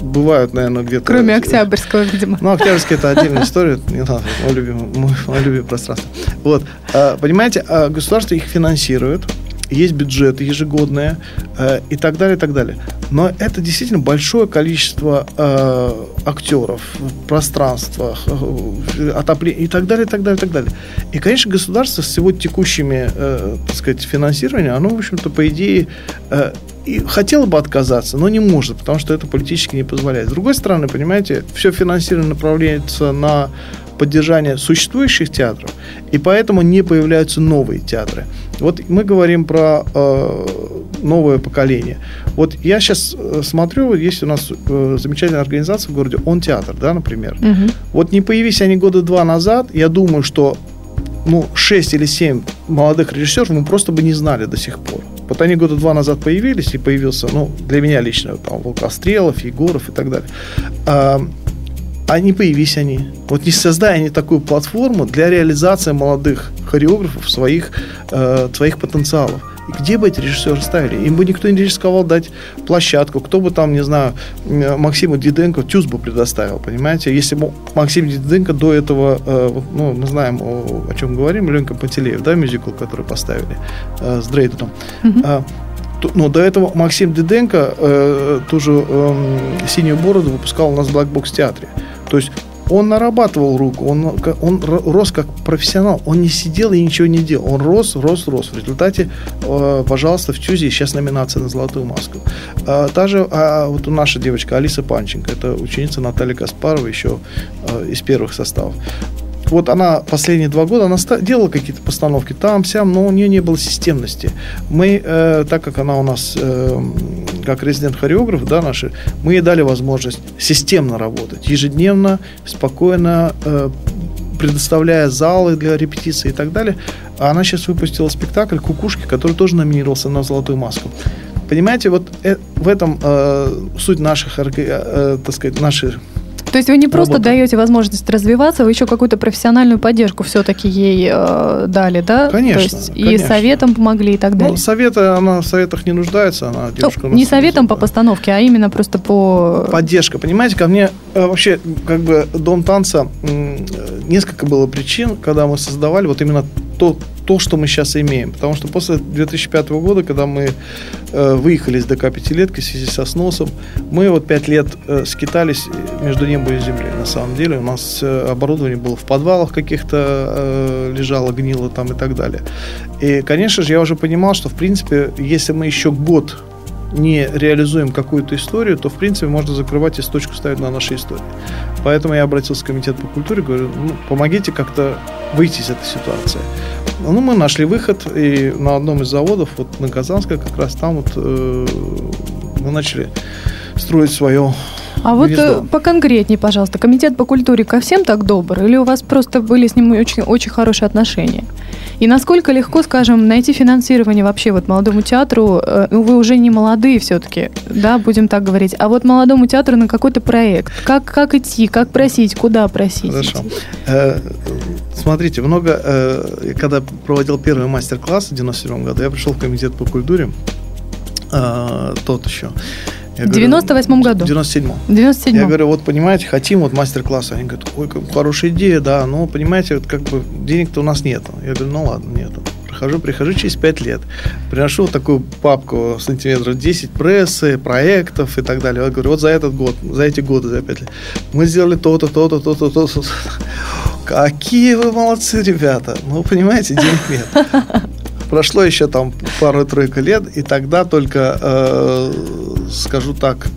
Бывают, наверное, где-то... Кроме Октябрьского, видимо. Ну, Октябрьский – это отдельная история. Не надо, мы любим, мы любим пространство. Вот, понимаете, государство их финансирует, есть бюджеты ежегодные и так далее, и так далее. Но это действительно большое количество актеров, пространства, отопления и так далее, и так далее, и так далее. И, конечно, государство с его текущими, так сказать, финансированием, оно, в общем-то, по идее... И хотела бы отказаться, но не может, потому что это политически не позволяет. С другой стороны, понимаете, все финансирование направляется на поддержание существующих театров, и поэтому не появляются новые театры. Вот мы говорим про э, новое поколение. Вот я сейчас смотрю, есть у нас э, замечательная организация в городе «Он театр», да, например. Угу. Вот не появились они года два назад, я думаю, что ну, шесть или семь молодых режиссеров мы просто бы не знали до сих пор. Вот они года два назад появились, и появился, ну, для меня лично, там, Волкострелов, Егоров и так далее. А, а не появились они. Вот не создая они такую платформу для реализации молодых хореографов своих, э, своих потенциалов. И где бы эти режиссеры ставили? Им бы никто не рисковал дать площадку. Кто бы там, не знаю, Максиму Диденко тюз бы предоставил, понимаете? Если бы Максим Диденко до этого, э, ну, мы знаем, о, о чем говорим, Ленька Пантелеев, да, мюзикл, который поставили э, с Дрейденом. Mm-hmm. А, то, ну, до этого Максим Диденко э, ту же э, «Синюю бороду» выпускал у нас в Блэкбокс-театре. То есть он нарабатывал руку, он, он рос как профессионал, он не сидел и ничего не делал. Он рос, рос, рос. В результате, э, пожалуйста, в «Тюзе» сейчас номинация на «Золотую маску». Э, та же э, вот наша девочка Алиса Панченко, это ученица Натальи Каспарова еще э, из первых составов. Вот она последние два года она делала какие-то постановки там-сям, но у нее не было системности. Мы, э, так как она у нас э, как резидент-хореограф, да, наши, мы ей дали возможность системно работать, ежедневно, спокойно, э, предоставляя залы для репетиций и так далее. Она сейчас выпустила спектакль «Кукушки», который тоже номинировался на «Золотую маску». Понимаете, вот э, в этом э, суть наших, э, э, так сказать, наших... То есть вы не просто работа. Даете возможность развиваться, вы еще какую-то профессиональную поддержку все-таки ей э, дали, да? Конечно. То есть, конечно. И советом помогли и так далее. Ну, совета, она в советах не нуждается, она девушка. Ну, не советом по постановке, а именно просто по... Поддержка, понимаете, ко мне вообще как бы дом танца несколько было причин, когда мы создавали вот именно то, то, что мы сейчас имеем. Потому что после две тысячи пятого года, когда мы э, выехали из ДК пятилетки в связи со сносом, мы вот пять лет э, скитались между небом и землей. На самом деле у нас э, оборудование было в подвалах каких-то, э, лежало, гнило там и так далее. И, конечно же, я уже понимал, что, в принципе, если мы еще год не реализуем какую-то историю, то, в принципе, можно закрывать и точку ставить на нашей истории. Поэтому я обратился в комитет по культуре, говорю, ну, помогите как-то выйти из этой ситуации. Ну, мы нашли выход, и на одном из заводов, вот на Казанской, как раз там вот э, мы начали строить свое... А гнездо. Вот поконкретнее, пожалуйста, комитет по культуре ко всем так добр? Или у вас просто были с ним очень, очень хорошие отношения? И насколько легко, скажем, найти финансирование вообще вот молодому театру? Ну, вы уже не молодые все-таки, да, будем так говорить. А вот молодому театру на какой-то проект. Как, как идти, как просить, куда просить? Хорошо. Э, смотрите, много... Э, когда проводил первый мастер-класс в девяносто седьмом году, я пришел в комитет по культуре, э, тот еще... В девяносто восьмом году? В девяносто седьмом. Я говорю, вот, понимаете, хотим вот мастер-класса. Они говорят, ой, хорошая идея, да, но, понимаете, вот как бы денег-то у нас нету. Я говорю, ну ладно, нету. Прихожу, прихожу через пять лет, приношу вот такую папку сантиметров десять прессы, проектов и так далее. Я говорю, вот за этот год, за эти годы, за пять лет мы сделали то-то, то-то, то-то, то-то. Какие вы молодцы, ребята. Ну, понимаете, денег нет. Прошло еще там пару-тройку лет, и тогда только, э, скажу так,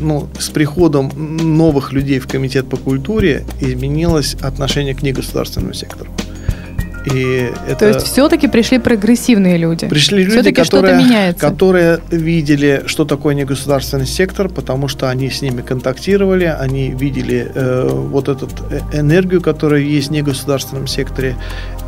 ну, с приходом новых людей в комитет по культуре изменилось отношение к негосударственному сектору. И это... То есть все-таки пришли прогрессивные люди. Пришли люди, которые, которые видели, что такое негосударственный сектор, потому что они с ними контактировали, они видели э, вот эту энергию, которая есть в негосударственном секторе.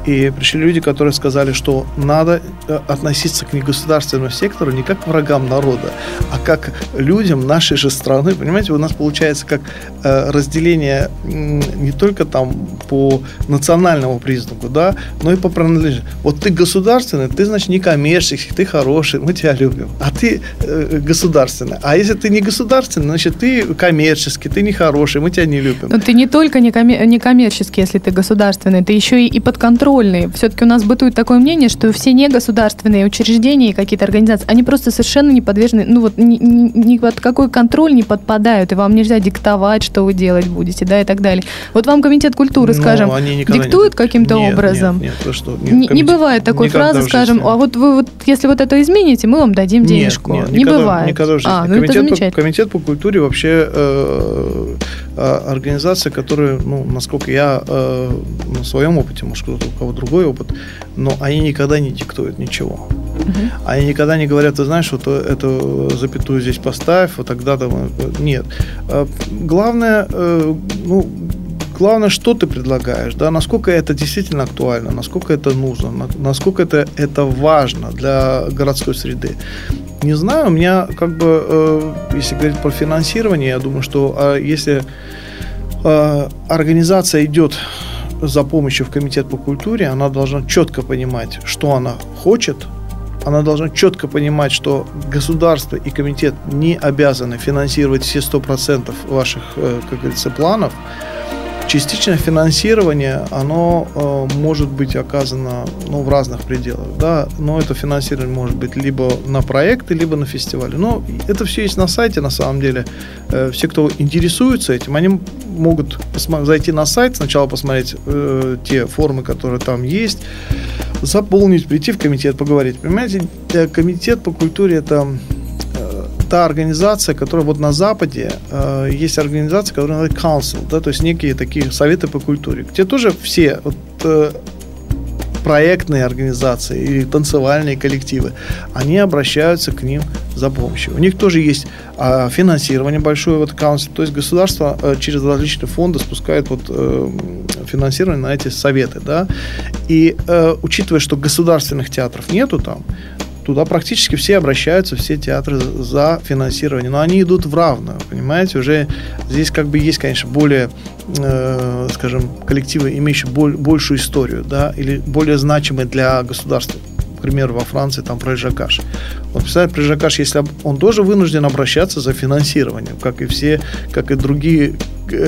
И пришли люди, которые сказали, что надо относиться к негосударственному сектору не как к врагам народа, а как людям нашей же страны. Понимаете, у нас получается как разделение не только там по национальному признаку, да, но и по принадлежности. Вот ты государственный, ты, значит, не коммерческий, ты хороший, мы тебя любим. А ты государственный. А если ты не государственный, значит, ты коммерческий, ты не хороший, мы тебя не любим. Но ты не только не коммерческий, если ты государственный, ты еще и под контролем. Все-таки у нас бытует такое мнение, что все негосударственные учреждения и какие-то организации, они просто совершенно не подвержены, ну вот ни, ни, ни под какой контроль не подпадают, и вам нельзя диктовать, что вы делать будете, да, и так далее. Вот вам комитет культуры, но скажем, диктует не... каким-то нет, образом? Нет, нет, что? Нет, комитет... не, не бывает такой фразы, скажем, а вот вы вот, если вот это измените, мы вам дадим нет, денежку. Нет, не никогда, бывает. Никогда а, ну комитет, по, комитет по культуре вообще э, э, организация, которая, ну, насколько я э, на своем опыте, может, кто-то у кого другой опыт, но они никогда не диктуют ничего. Uh-huh. Они никогда не говорят, ты знаешь, вот эту запятую здесь поставь, вот тогда-то... Нет. Главное, ну, главное, что ты предлагаешь, да, насколько это действительно актуально, насколько это нужно, насколько это, это важно для городской среды. Не знаю, у меня как бы, если говорить про финансирование, я думаю, что если организация идет за помощью в комитет по культуре, она должна четко понимать, что она хочет. Она должна четко понимать, что государство и комитет не обязаны финансировать все сто процентов ваших, как говорится, планов. Частичное финансирование, оно э, может быть оказано, ну, в разных пределах, да, но это финансирование может быть либо на проекты, либо на фестивали. Но это все есть на сайте, на самом деле. Э, все, кто интересуется этим, они могут посма- зайти на сайт, сначала посмотреть э, те формы, которые там есть, заполнить, прийти в комитет, поговорить. Понимаете, э, комитет по культуре – это... та организация, которая вот на Западе э, есть организация, которая называется Council, да, то есть некие такие советы по культуре, где тоже все вот, э, проектные организации и танцевальные коллективы, они обращаются к ним за помощью. У них тоже есть э, финансирование большое, вот Council, то есть государство э, через различные фонды спускает вот, э, финансирование на эти советы, да, и э, учитывая, что государственных театров нету там, туда практически все обращаются, все театры за финансирование. Но они идут в равную, понимаете? Уже здесь как бы есть, конечно, более, э, скажем, коллективы, имеющие боль, большую историю, да, или более значимые для государства. Например, во Франции там Прельжакаш. Вот представляете, Прельжакаш, если он тоже вынужден обращаться за финансированием, как и все, как и другие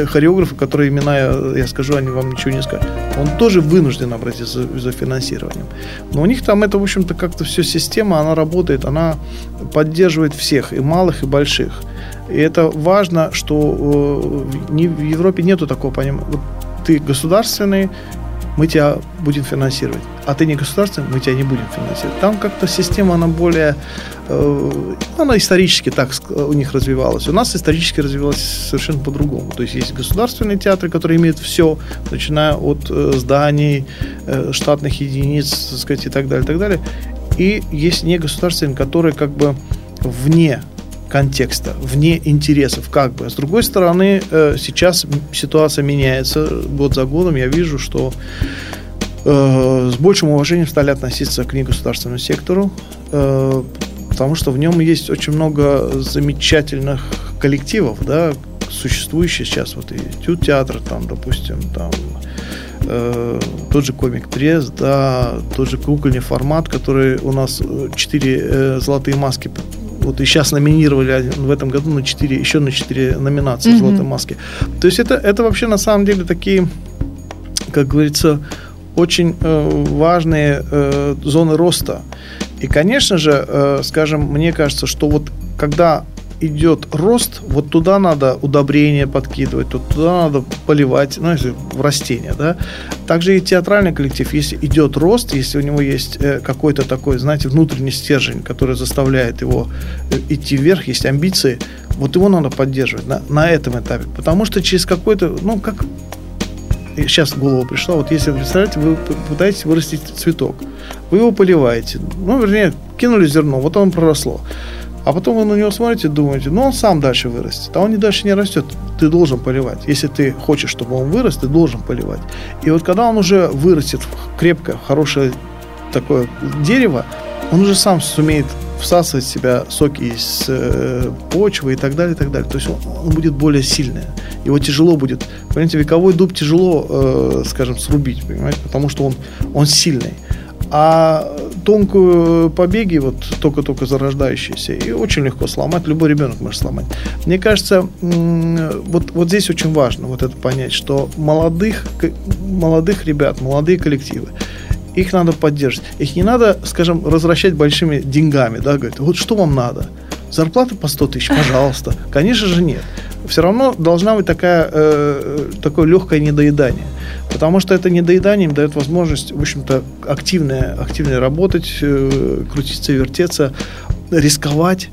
хореографы, которые имена я, я скажу, они вам ничего не скажут. Он тоже вынужден обратиться за, за финансированием. Но у них там это, в общем-то, как-то все система, она работает, она поддерживает всех, и малых, и больших. И это важно, что э, не, в Европе нету такого понимания. Вот ты государственный, мы тебя будем финансировать. А ты не государственный, мы тебя не будем финансировать. Там как-то система, она более... Э, она исторически так у них развивалась. У нас исторически развивалась совершенно по-другому. То есть есть государственные театры, которые имеют все, начиная от э, зданий, э, штатных единиц, так сказать, и так далее, и так далее. И есть негосударственные, которые как бы вне контекста, вне интересов, как бы. С другой стороны, сейчас ситуация меняется год за годом. Я вижу, что э, с большим уважением стали относиться к негосударственному сектору, э, потому что в нем есть очень много замечательных коллективов, да, существующих сейчас. Вот Этюд театр, там, допустим, там э, тот же Комик Трест, да, тот же кукольный формат, который у нас четыре э, золотые маски. Вот и сейчас номинировали в этом году на четыре, еще на четыре номинации mm-hmm. «Золотой маски». То есть это, это вообще на самом деле такие, как говорится, очень э, важные э, зоны роста. И, конечно же, э, скажем, мне кажется, что вот когда идет рост, вот туда надо удобрения подкидывать, вот туда надо поливать, ну, если в растения, да. Также и театральный коллектив, если идет рост, если у него есть какой-то такой, знаете, внутренний стержень, который заставляет его идти вверх, есть амбиции, вот его надо поддерживать на, на этом этапе, потому что через какой-то, ну, как... сейчас в голову пришло, вот если, представляете, вы пытаетесь вырастить цветок, вы его поливаете, ну, вернее, кинули зерно, вот оно проросло, а потом вы на него смотрите и думаете, ну, он сам дальше вырастет, а он не дальше не растет, ты должен поливать. Если ты хочешь, чтобы он вырос, ты должен поливать. И вот когда он уже вырастет в крепкое, хорошее такое дерево, он уже сам сумеет всасывать в себя соки из э, почвы и так далее, и так далее. То есть он, он будет более сильный. Его тяжело будет, понимаете, вековой дуб тяжело, э, скажем, срубить, понимаете, потому что он, он сильный. А тонкую побеги, вот только-только зарождающиеся, и очень легко сломать, любой ребенок может сломать. Мне кажется, вот, вот здесь очень важно вот это понять, что молодых, молодых ребят, молодые коллективы, их надо поддерживать. Их не надо, скажем, развращать большими деньгами. Да, говорят, вот что вам надо? Зарплаты по сто тысяч, пожалуйста. Конечно же, нет. Все равно должна быть такая, э, такое легкое недоедание. Потому что это недоедание им дает возможность, в общем-то, активно, активно работать, э, крутиться, вертеться, рисковать.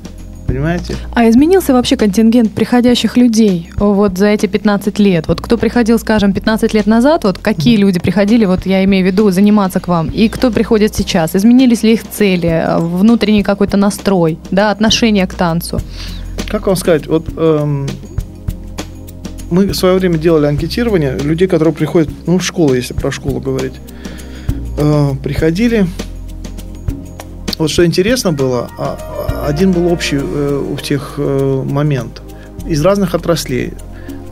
Понимаете? А изменился вообще контингент приходящих людей вот за эти пятнадцать лет? Вот кто приходил, скажем, пятнадцать лет назад, вот какие mm. люди приходили, вот я имею в виду заниматься к вам, и кто приходит сейчас? Изменились ли их цели, внутренний какой-то настрой, да, отношение к танцу? Как вам сказать, вот эм, мы в свое время делали анкетирование людей, которые приходят, ну, в школу, если про школу говорить, э, приходили. Вот что интересно было, один был общий э, у всех э, момент из разных отраслей,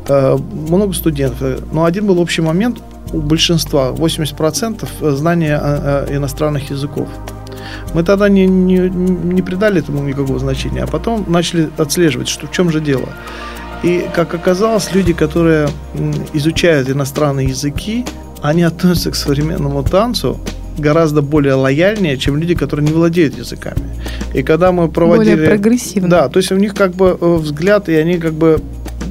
э, много студентов, э, но один был общий момент у большинства, восемьдесят процентов знания э, э, иностранных языков. Мы тогда не, не, не придали этому никакого значения, а потом начали отслеживать, что в чем же дело. И, как оказалось, люди, которые э, изучают иностранные языки, они относятся к современному танцу гораздо более лояльнее, чем люди, которые не владеют языками. И когда мы проводили... Более прогрессивно. Да, то есть у них как бы взгляд, и они как бы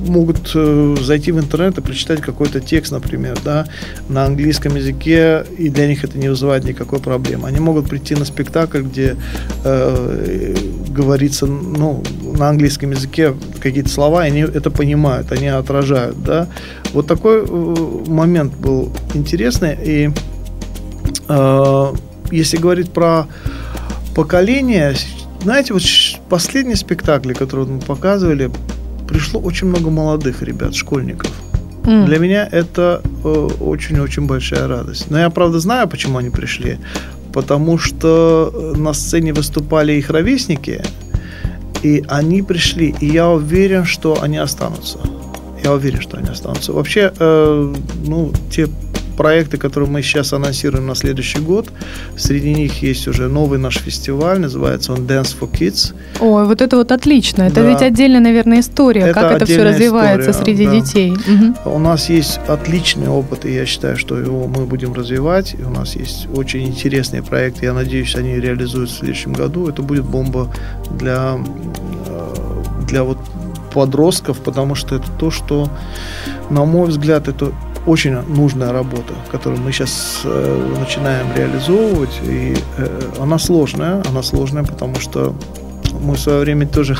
могут зайти в интернет и прочитать какой-то текст, например, да, на английском языке, и для них это не вызывает никакой проблемы. Они могут прийти на спектакль, где э, говорится, ну, на английском языке какие-то слова, и они это понимают, они отражают, да. Вот такой момент был интересный, и если говорить про поколение, знаете, вот последние спектакли, которые мы показывали, пришло очень много молодых ребят, школьников. Mm. Для меня это очень-очень большая радость. Но я, правда, знаю, почему они пришли. Потому что на сцене выступали их ровесники, и они пришли. И я уверен, что они останутся. Я уверен, что они останутся. Вообще, ну, те проекты, которые мы сейчас анонсируем на следующий год, среди них есть уже новый наш фестиваль, называется он Dance for Kids. Ой, вот это вот отлично. Это да. Ведь отдельная, наверное, история, это как это все развивается история, среди да. детей. Угу. У нас есть отличный опыт, и я считаю, что его мы будем развивать. И у нас есть очень интересные проекты, я надеюсь, они реализуются в следующем году. Это будет бомба для, для вот подростков, потому что это то, что, на мой взгляд, это очень нужная работа, которую мы сейчас э, начинаем реализовывать. И э, она сложная, она сложная, потому что мы в свое время тоже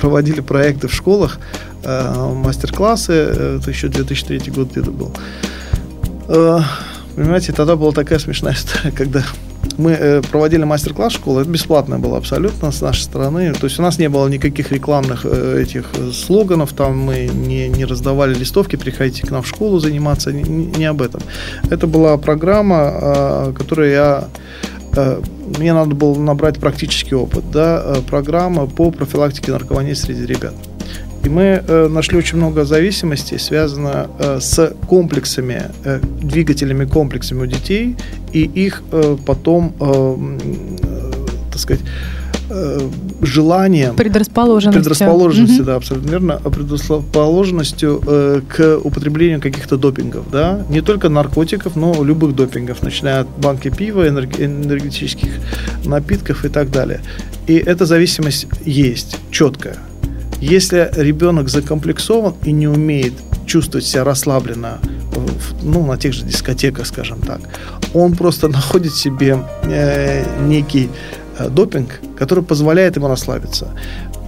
проводили проекты в школах, э, мастер-классы, это еще две тысячи третий год где-то был. Э, понимаете, тогда была такая смешная история, когда мы проводили мастер-класс школы, это бесплатно было абсолютно с нашей стороны, то есть у нас не было никаких рекламных этих слоганов, там мы не, не раздавали листовки, приходите к нам в школу заниматься, не, не об этом. Это была программа, которую я... Мне надо было набрать практический опыт, да, программа по профилактике наркомании среди ребят. И мы э, нашли очень много зависимостей, связанных э, с комплексами, э, двигателями комплексами у детей, и их э, потом, э, э, так сказать, э, желанием... Предрасположенностью. Предрасположенностью, mm-hmm. да, абсолютно верно. Предрасположенностью э, к употреблению каких-то допингов, да. Не только наркотиков, но любых допингов, начиная от банки пива, энерг- энергетических напитков и так далее. И эта зависимость есть, четкая. Если ребенок закомплексован и не умеет чувствовать себя расслабленно, ну, на тех же дискотеках, скажем так, он просто находит в себе э, некий допинг, который позволяет ему расслабиться.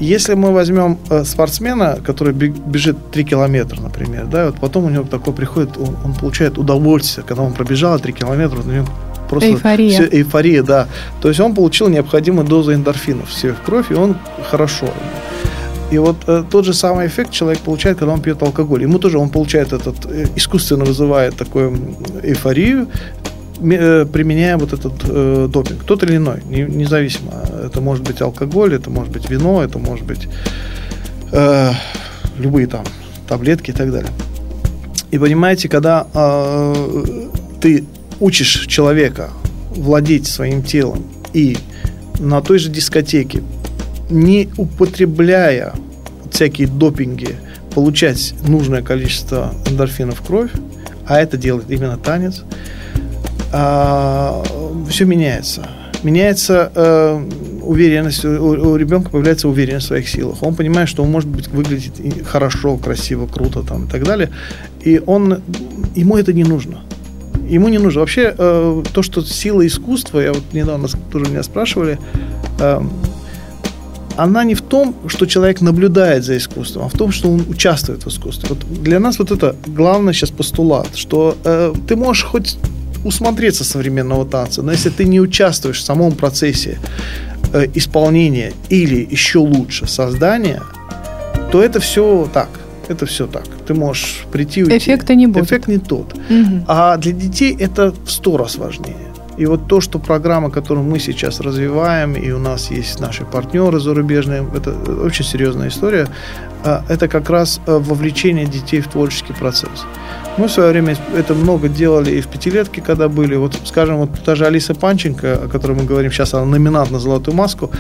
Если мы возьмем спортсмена, который бежит три километра, например, да, вот потом у него такое приходит, он, он получает удовольствие, когда он пробежал три километра, у него просто эйфория. Все, эйфория, да. То есть он получил необходимую дозу эндорфинов все в кровь, и он хорошо. И вот э, тот же самый эффект человек получает, когда он пьет алкоголь. Ему тоже он получает этот, э, искусственно вызывает такую эйфорию, применяя вот этот э, допинг, тот или иной, не, независимо. Это может быть алкоголь, это может быть вино, это может быть э, любые там таблетки и так далее. И понимаете, когда э, ты учишь человека владеть своим телом и на той же дискотеке, не употребляя всякие допинги, получать нужное количество эндорфинов в кровь, а это делает именно танец, Uh, все меняется. Меняется uh, уверенность, у, у ребенка появляется уверенность в своих силах. Он понимает, что он может быть, выглядеть хорошо, красиво, круто там, и так далее. И он, ему это не нужно. Ему не нужно. Вообще, uh, то, что сила искусства, я вот недавно тоже меня спрашивали, uh, она не в том, что человек наблюдает за искусством, а в том, что он участвует в искусстве. Вот для нас вот это главный сейчас постулат, что uh, ты можешь хоть усмотреться современного танца, но если ты не участвуешь в самом процессе э, исполнения или еще лучше создания, то это все так, это все так. Ты можешь прийти и уйти. Эффекта не будет. Эффект не тот. Угу. А для детей это в сто раз важнее. И вот то, что программа, которую мы сейчас развиваем, и у нас есть наши партнеры зарубежные, это очень серьезная история, это как раз вовлечение детей в творческий процесс. Мы в свое время это много делали и в пятилетке, когда были. Вот, скажем, вот та же Алиса Панченко, о которой мы говорим сейчас, она номинант на «Золотую маску».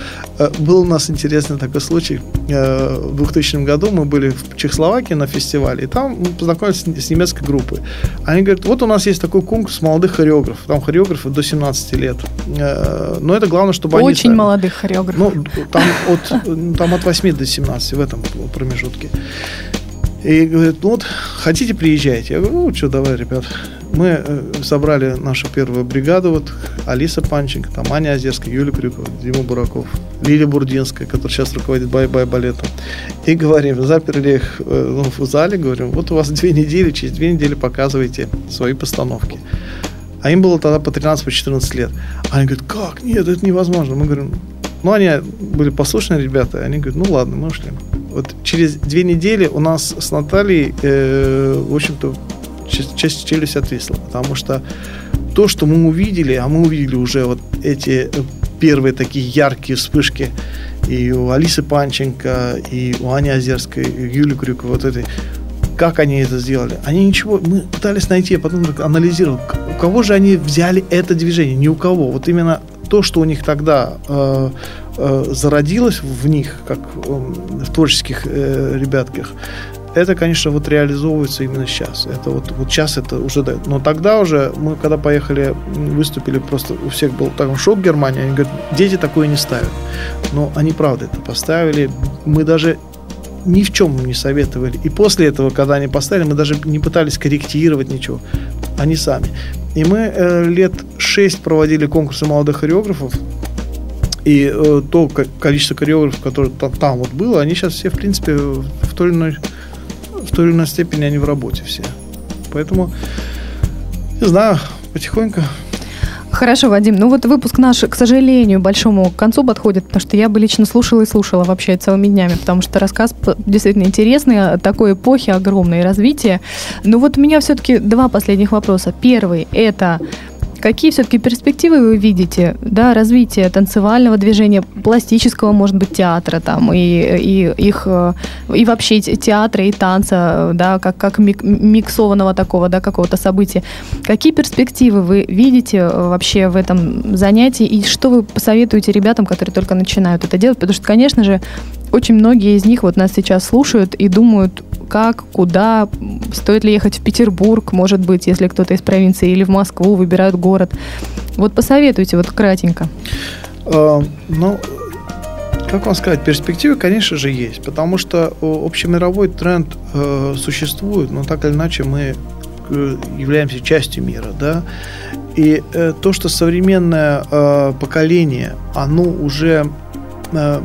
Был у нас интересный такой случай. В двухтысячном году мы были в Чехословакии на фестивале, и там мы познакомились с немецкой группой. Они говорят, вот у нас есть такой конкурс молодых хореографов. Там хореографы до семнадцати лет. Но это главное, чтобы они... Очень молодых хореографов. Ну, там от, там от восьми до семнадцати в этом промежутке. И говорит, ну вот, хотите, приезжайте. Я говорю, ну что, давай, ребят. Мы э, собрали нашу первую бригаду. Вот Алиса Панченко, там Аня Озерская, Юля Крюкова, Дима Бураков, Лилия Бурдинская, которая сейчас руководит бай-бай балетом. И говорим, заперли их э, в зале, говорим, вот у вас две недели, через две недели показывайте свои постановки. А им было тогда по тринадцать-четырнадцать лет. Они говорят, как? Нет, это невозможно. Мы говорим, ну они были послушные ребята. Они говорят, ну ладно, мы ушли. Вот через две недели у нас с Натальей, э, в общем-то, часть челюсть отвисла, потому что то, что мы увидели, а мы увидели уже вот эти первые такие яркие вспышки и у Алисы Панченко, и у Ани Озерской, и Юли Крюковой, вот этой, как они это сделали. Они ничего, мы пытались найти, я потом анализировал, у кого же они взяли это движение, ни у кого, вот именно то, что у них тогда э, э, зародилось в них, как э, в творческих э, ребятках, это, конечно, вот реализовывается именно сейчас. Это вот, вот сейчас это уже дает. Но тогда уже мы, когда поехали, выступили, просто у всех был такой шок в Германии. Они говорят, дети такое не ставят. Но они правда это поставили. Мы даже ни в чем не советовали. И после этого, когда они поставили, мы даже не пытались корректировать ничего. Они сами. И мы э, лет шесть проводили конкурсы молодых хореографов. И э, то количество хореографов, которые там, там вот было, они сейчас все, в принципе, в той или иной, в той или иной степени они в работе все. Поэтому, не знаю, потихоньку... Хорошо, Вадим. Ну вот выпуск наш, к сожалению, большому к концу подходит, потому что я бы лично слушала и слушала вообще целыми днями, потому что рассказ действительно интересный, такой эпохи огромное развитие. Но вот у меня все-таки два последних вопроса. Первый – это какие все-таки перспективы вы видите, да, развития танцевального движения, пластического, может быть, театра там, и, и, их, и вообще театра и танца, да, как, как миксованного такого, да, какого-то события. Какие перспективы вы видите вообще в этом занятии, и что вы посоветуете ребятам, которые только начинают это делать? Потому что, конечно же, очень многие из них вот нас сейчас слушают и думают, как, куда, стоит ли ехать в Петербург, может быть, если кто-то из провинции, или в Москву, выбирают город. Вот посоветуйте, вот кратенько. Э, ну, как вам сказать, перспективы, конечно же, есть, потому что общемировой тренд э, существует, но так или иначе мы являемся частью мира, да, И э, то, что современное э, поколение, оно уже э,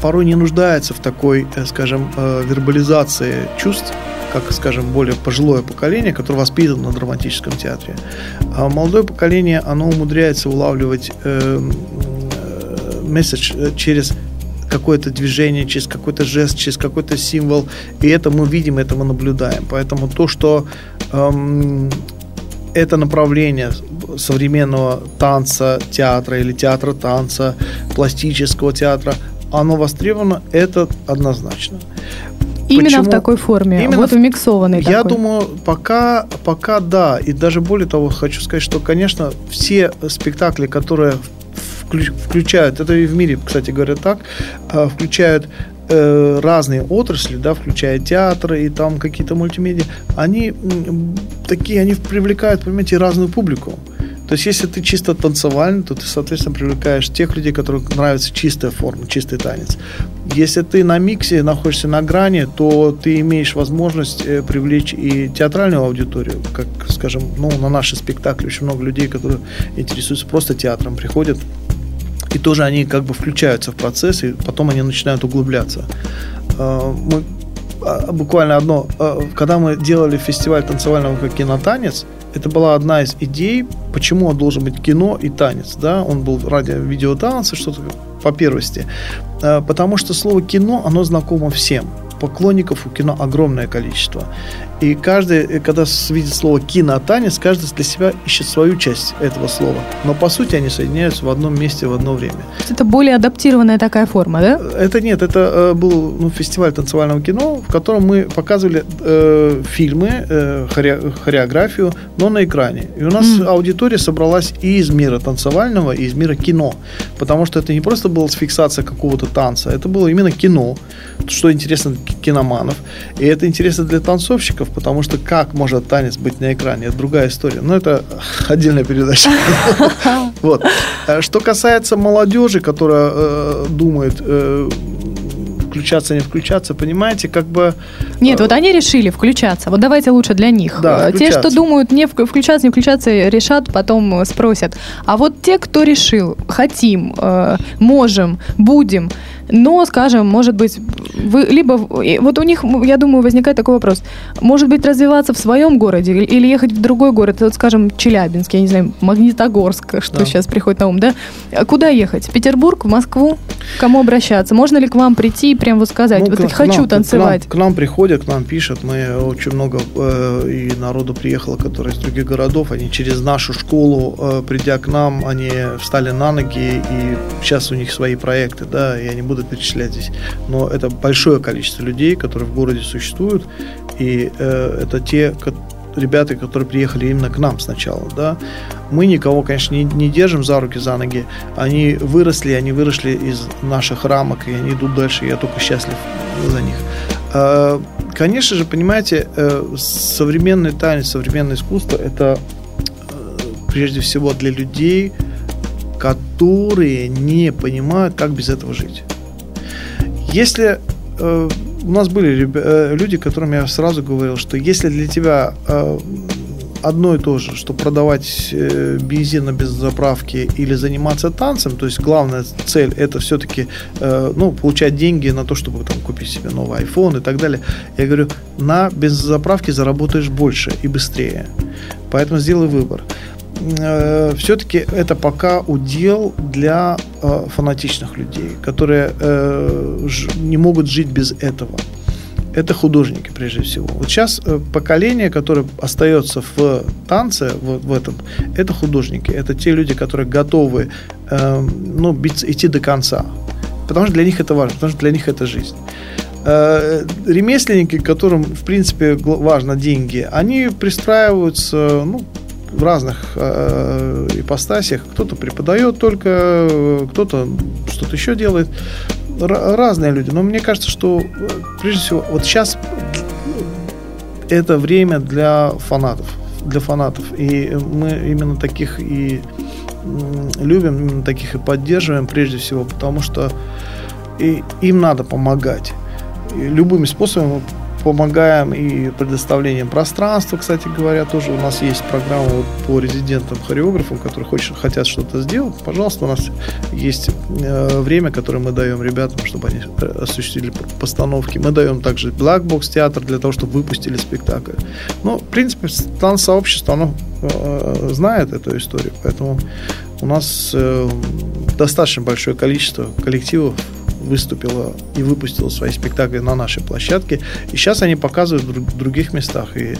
порой не нуждается в такой, э, скажем, э, вербализации чувств, как, скажем, более пожилое поколение, которое воспитано на драматическом театре. А молодое поколение, оно умудряется улавливать э, э, месседж через какое-то движение, через какой-то жест, через какой-то символ. И это мы видим, это мы наблюдаем. Поэтому то, что э, это направление современного танца, театра или театра танца, пластического театра, оно востребовано, это однозначно. Именно почему? В такой форме, именно вот умиксованный такой. Я думаю, пока, пока да. И даже более того, хочу сказать, что, конечно, все спектакли, которые включают, это и в мире, кстати говоря, так, включают э, разные отрасли, да, включая театр и там какие-то мультимедиа, они такие, они привлекают, понимаете, разную публику. То есть, если ты чисто танцевальный, то ты, соответственно, привлекаешь тех людей, которым нравится чистая форма, чистый танец. Если ты на миксе, находишься на грани, то ты имеешь возможность привлечь и театральную аудиторию, как, скажем, ну, на наши спектакли очень много людей, которые интересуются просто театром, приходят, и тоже они как бы включаются в процесс, и потом они начинают углубляться. Мы, буквально одно, когда мы делали фестиваль танцевального «Кинотанец», это была одна из идей, почему должен быть кино и танец. Да? Он был ради видеотанца, что-то по первости. Потому что слово «кино», оно знакомо всем. Поклонников у кино огромное количество. И каждый, когда видит слово «кинотанец», каждый для себя ищет свою часть этого слова. Но, по сути, они соединяются в одном месте в одно время. Это более адаптированная такая форма, да? Это нет, это был ну, фестиваль танцевального кино, в котором мы показывали э, фильмы, э, хореографию, но на экране. И у нас mm. аудитория собралась и из мира танцевального, и из мира кино. Потому что это не просто была фиксация какого-то танца, это было именно кино, что интересно для киноманов. И это интересно для танцовщиков, потому что как может танец быть на экране? Это другая история. Но это отдельная передача. Вот. Что касается молодежи, которая э, думает, э, включаться, не включаться, понимаете, как бы... Нет, э, вот они решили включаться. Вот давайте лучше для них. Да, те, что думают, не включаться, не включаться, решат, потом спросят. А вот те, кто решил, хотим, э, можем, будем... Но, скажем, может быть, вы, либо вот у них, я думаю, возникает такой вопрос. Может быть, развиваться в своем городе или ехать в другой город, вот, скажем, Челябинск, я не знаю, Магнитогорск, что да. сейчас приходит на ум, да? Куда ехать? В Петербург, в Москву? К кому обращаться? Можно ли к вам прийти и прямо вот сказать, ну, вот к, хочу к нам, танцевать? К нам, к нам приходят, к нам пишут. Мы очень много э, и народу приехало, которые из других городов. Они через нашу школу, э, придя к нам, они встали на ноги, и сейчас у них свои проекты, да, и они будут перечислять здесь, но это большое количество людей, которые в городе существуют, и э, это те ко- ребята, которые приехали именно к нам сначала, да. Мы никого, конечно, не, не держим за руки, за ноги, они выросли, они выросли из наших рамок, и они идут дальше, и я только счастлив за них. Э, конечно же, понимаете, э, современный танец, современное искусство, это э, прежде всего для людей, которые не понимают, как без этого жить. Если э, у нас были э, люди, которым я сразу говорил, что если для тебя э, одно и то же, что продавать э, бензин на беззаправке или заниматься танцем, то есть главная цель это все-таки э, ну, получать деньги на то, чтобы там, купить себе новый iPhone и так далее, я говорю, на беззаправке заработаешь больше и быстрее. Поэтому сделай выбор. Э, все-таки это пока удел для э, фанатичных людей, которые э, ж, не могут жить без этого. Это художники, прежде всего. Вот сейчас э, поколение, которое остается в танце, вот в этом, это художники. Это те люди, которые готовы э, ну, биться, идти до конца. Потому что для них это важно, потому что для них это жизнь. Э, ремесленники, которым, в принципе, важно деньги, они пристраиваются, ну, в разных э, ипостасях. Кто-то преподает только, кто-то что-то еще делает. Р- разные люди. Но мне кажется, что прежде всего вот сейчас это время для фанатов, для фанатов. И мы именно таких и любим, именно таких и поддерживаем прежде всего, потому что и им надо помогать. И любыми способами помогаем и предоставлением пространства, кстати говоря, тоже у нас есть программа вот по резидентам-хореографам, которые хочет, хотят что-то сделать. Пожалуйста, у нас есть время, которое мы даем ребятам, чтобы они осуществили постановки. Мы даем также Black Box театр для того, чтобы выпустили спектакль. Ну, в принципе, танцсообщество, оно знает эту историю, поэтому у нас достаточно большое количество коллективов выступила и выпустила свои спектакли на нашей площадке. И сейчас они показывают в других местах. И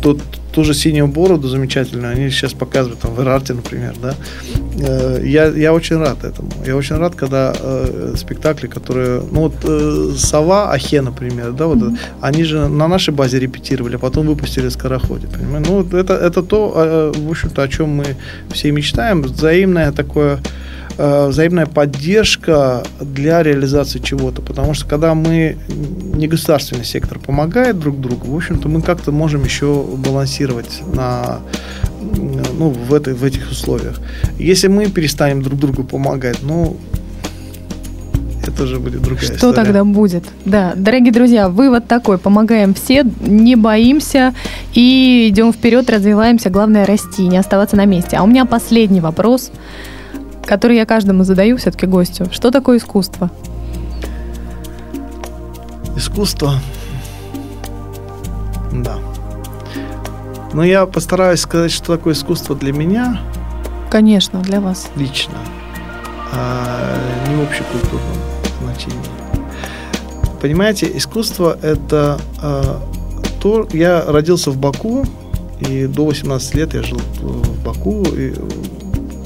тот, ту же «Синюю бороду» замечательную они сейчас показывают там, в эр арте, например. Да? Я, я очень рад этому. Я очень рад, когда э, спектакли, которые... Ну вот э, «Сова», «Ахе», например, да, вот, mm-hmm. они же на нашей базе репетировали, а потом выпустили «Скороходе». Понимаете? Ну, вот это, это то, в общем-то, о чем мы все мечтаем. Взаимное такое... взаимная поддержка для реализации чего-то. Потому что когда мы, негосударственный сектор помогает друг другу, в общем-то, мы как-то можем еще балансировать на, ну, в, этой, в этих условиях. Если мы перестанем друг другу помогать, ну, это же будет другая история. Что тогда будет? Да, дорогие друзья, вывод такой. Помогаем все, не боимся и идем вперед, развиваемся. Главное расти, не оставаться на месте. А у меня последний вопрос, который я каждому задаю все-таки гостю. Что такое искусство? Искусство? Да. Но я постараюсь сказать, что такое искусство для меня. Конечно, для вас. Лично. А не в общекультурном значении. Понимаете, искусство – это а, то... Я родился в Баку, и до восемнадцати лет я жил в Баку, и...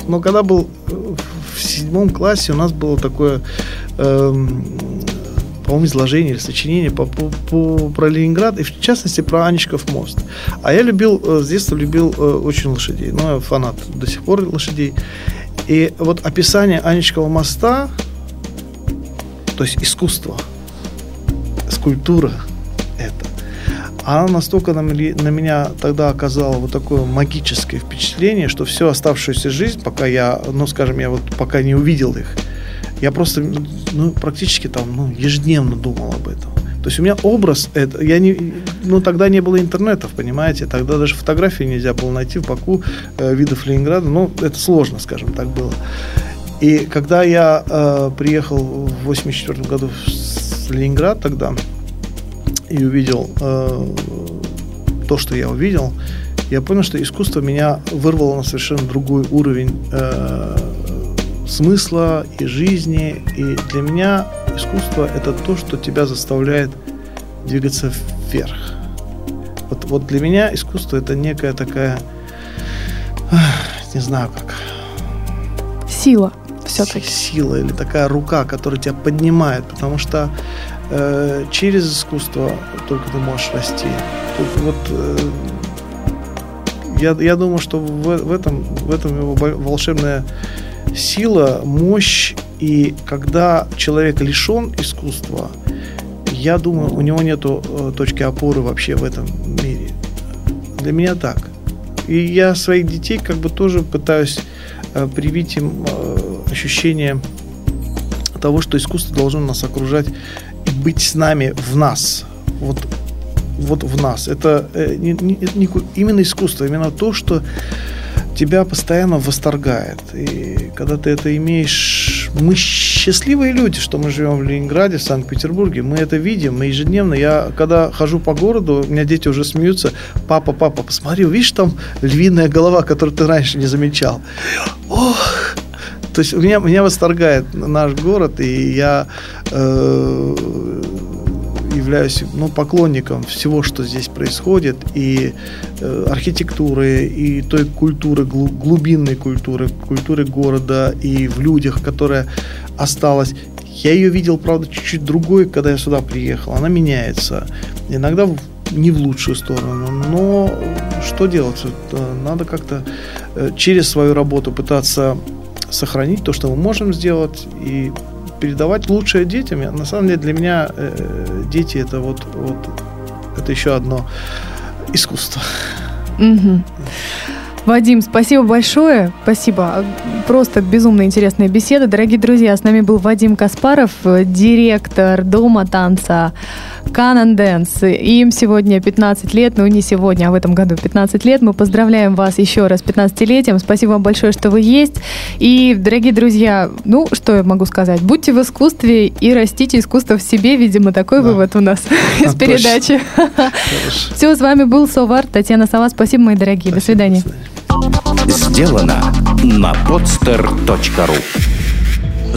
Но когда был в седьмом классе, у нас было такое, э, по-моему, изложение или сочинение по, по, по, про Ленинград, и в частности про Аничков мост. А я любил, с детства любил очень лошадей, ну, я фанат до сих пор лошадей. И вот описание Аничкова моста, то есть искусство, скульптура, она настолько на меня тогда оказала вот такое магическое впечатление, что всю оставшуюся жизнь, пока я, ну, скажем, я вот пока не увидел их, я просто, ну, практически там, ну, ежедневно думал об этом. То есть у меня образ, это, я не, ну, тогда не было интернетов, понимаете, тогда даже фотографии нельзя было найти в Баку, э, видов Ленинграда, ну, это сложно, скажем так, было. И когда я э, приехал в восемьдесят четвёртом году в Ленинград тогда, и увидел э, то, что я увидел, я понял, что искусство меня вырвало на совершенно другой уровень э, смысла и жизни. И для меня искусство – это то, что тебя заставляет двигаться вверх. Вот, вот для меня искусство – это некая такая, не знаю как… Сила все-таки. Сила или такая рука, которая тебя поднимает, потому что через искусство только ты можешь расти. Тут вот, э, я, я думаю, что в, в, этом, в этом его волшебная сила, мощь. И когда человек лишен искусства, я думаю, у него нету э, точки опоры вообще в этом мире. Для меня так. И я своих детей как бы тоже пытаюсь э, привить им э, ощущение того, что искусство должно нас окружать, быть с нами, в нас, вот, вот в нас. Это э, не, не, не, именно искусство, именно то, что тебя постоянно восторгает. И когда ты это имеешь... Мы счастливые люди, что мы живем в Ленинграде, в Санкт-Петербурге. Мы это видим, мы ежедневно. Я, когда хожу по городу, у меня дети уже смеются. Папа, папа, посмотри, видишь, там львиная голова, которую ты раньше не замечал. Ох! То есть меня, меня восторгает наш город, и я э, являюсь, ну, поклонником всего, что здесь происходит, и э, архитектуры, и той культуры, глубинной культуры, культуры города, и в людях, которая осталась. Я ее видел, правда, чуть-чуть другой, когда я сюда приехал. Она меняется. Иногда в, не в лучшую сторону, но что делать? Надо как-то через свою работу пытаться... сохранить то, что мы можем сделать, и передавать лучшее детям. На самом деле для меня э, дети это вот, вот это еще одно искусство. Mm-hmm. Вадим, спасибо большое. Спасибо. Просто безумно интересная беседа. Дорогие друзья, с нами был Вадим Каспаров, директор дома танца Kannon Dance. Им сегодня пятнадцать лет, ну не сегодня, а в этом году пятнадцать лет. Мы поздравляем вас еще раз с пятнадцатилетием. Спасибо вам большое, что вы есть. И, дорогие друзья, ну, что я могу сказать? Будьте в искусстве и растите искусство в себе. Видимо, такой да. вывод у нас а, из передачи. Все, с вами был SovArt, Татьяна Сова. Спасибо, мои дорогие. До свидания. Сделано на podster точка ru.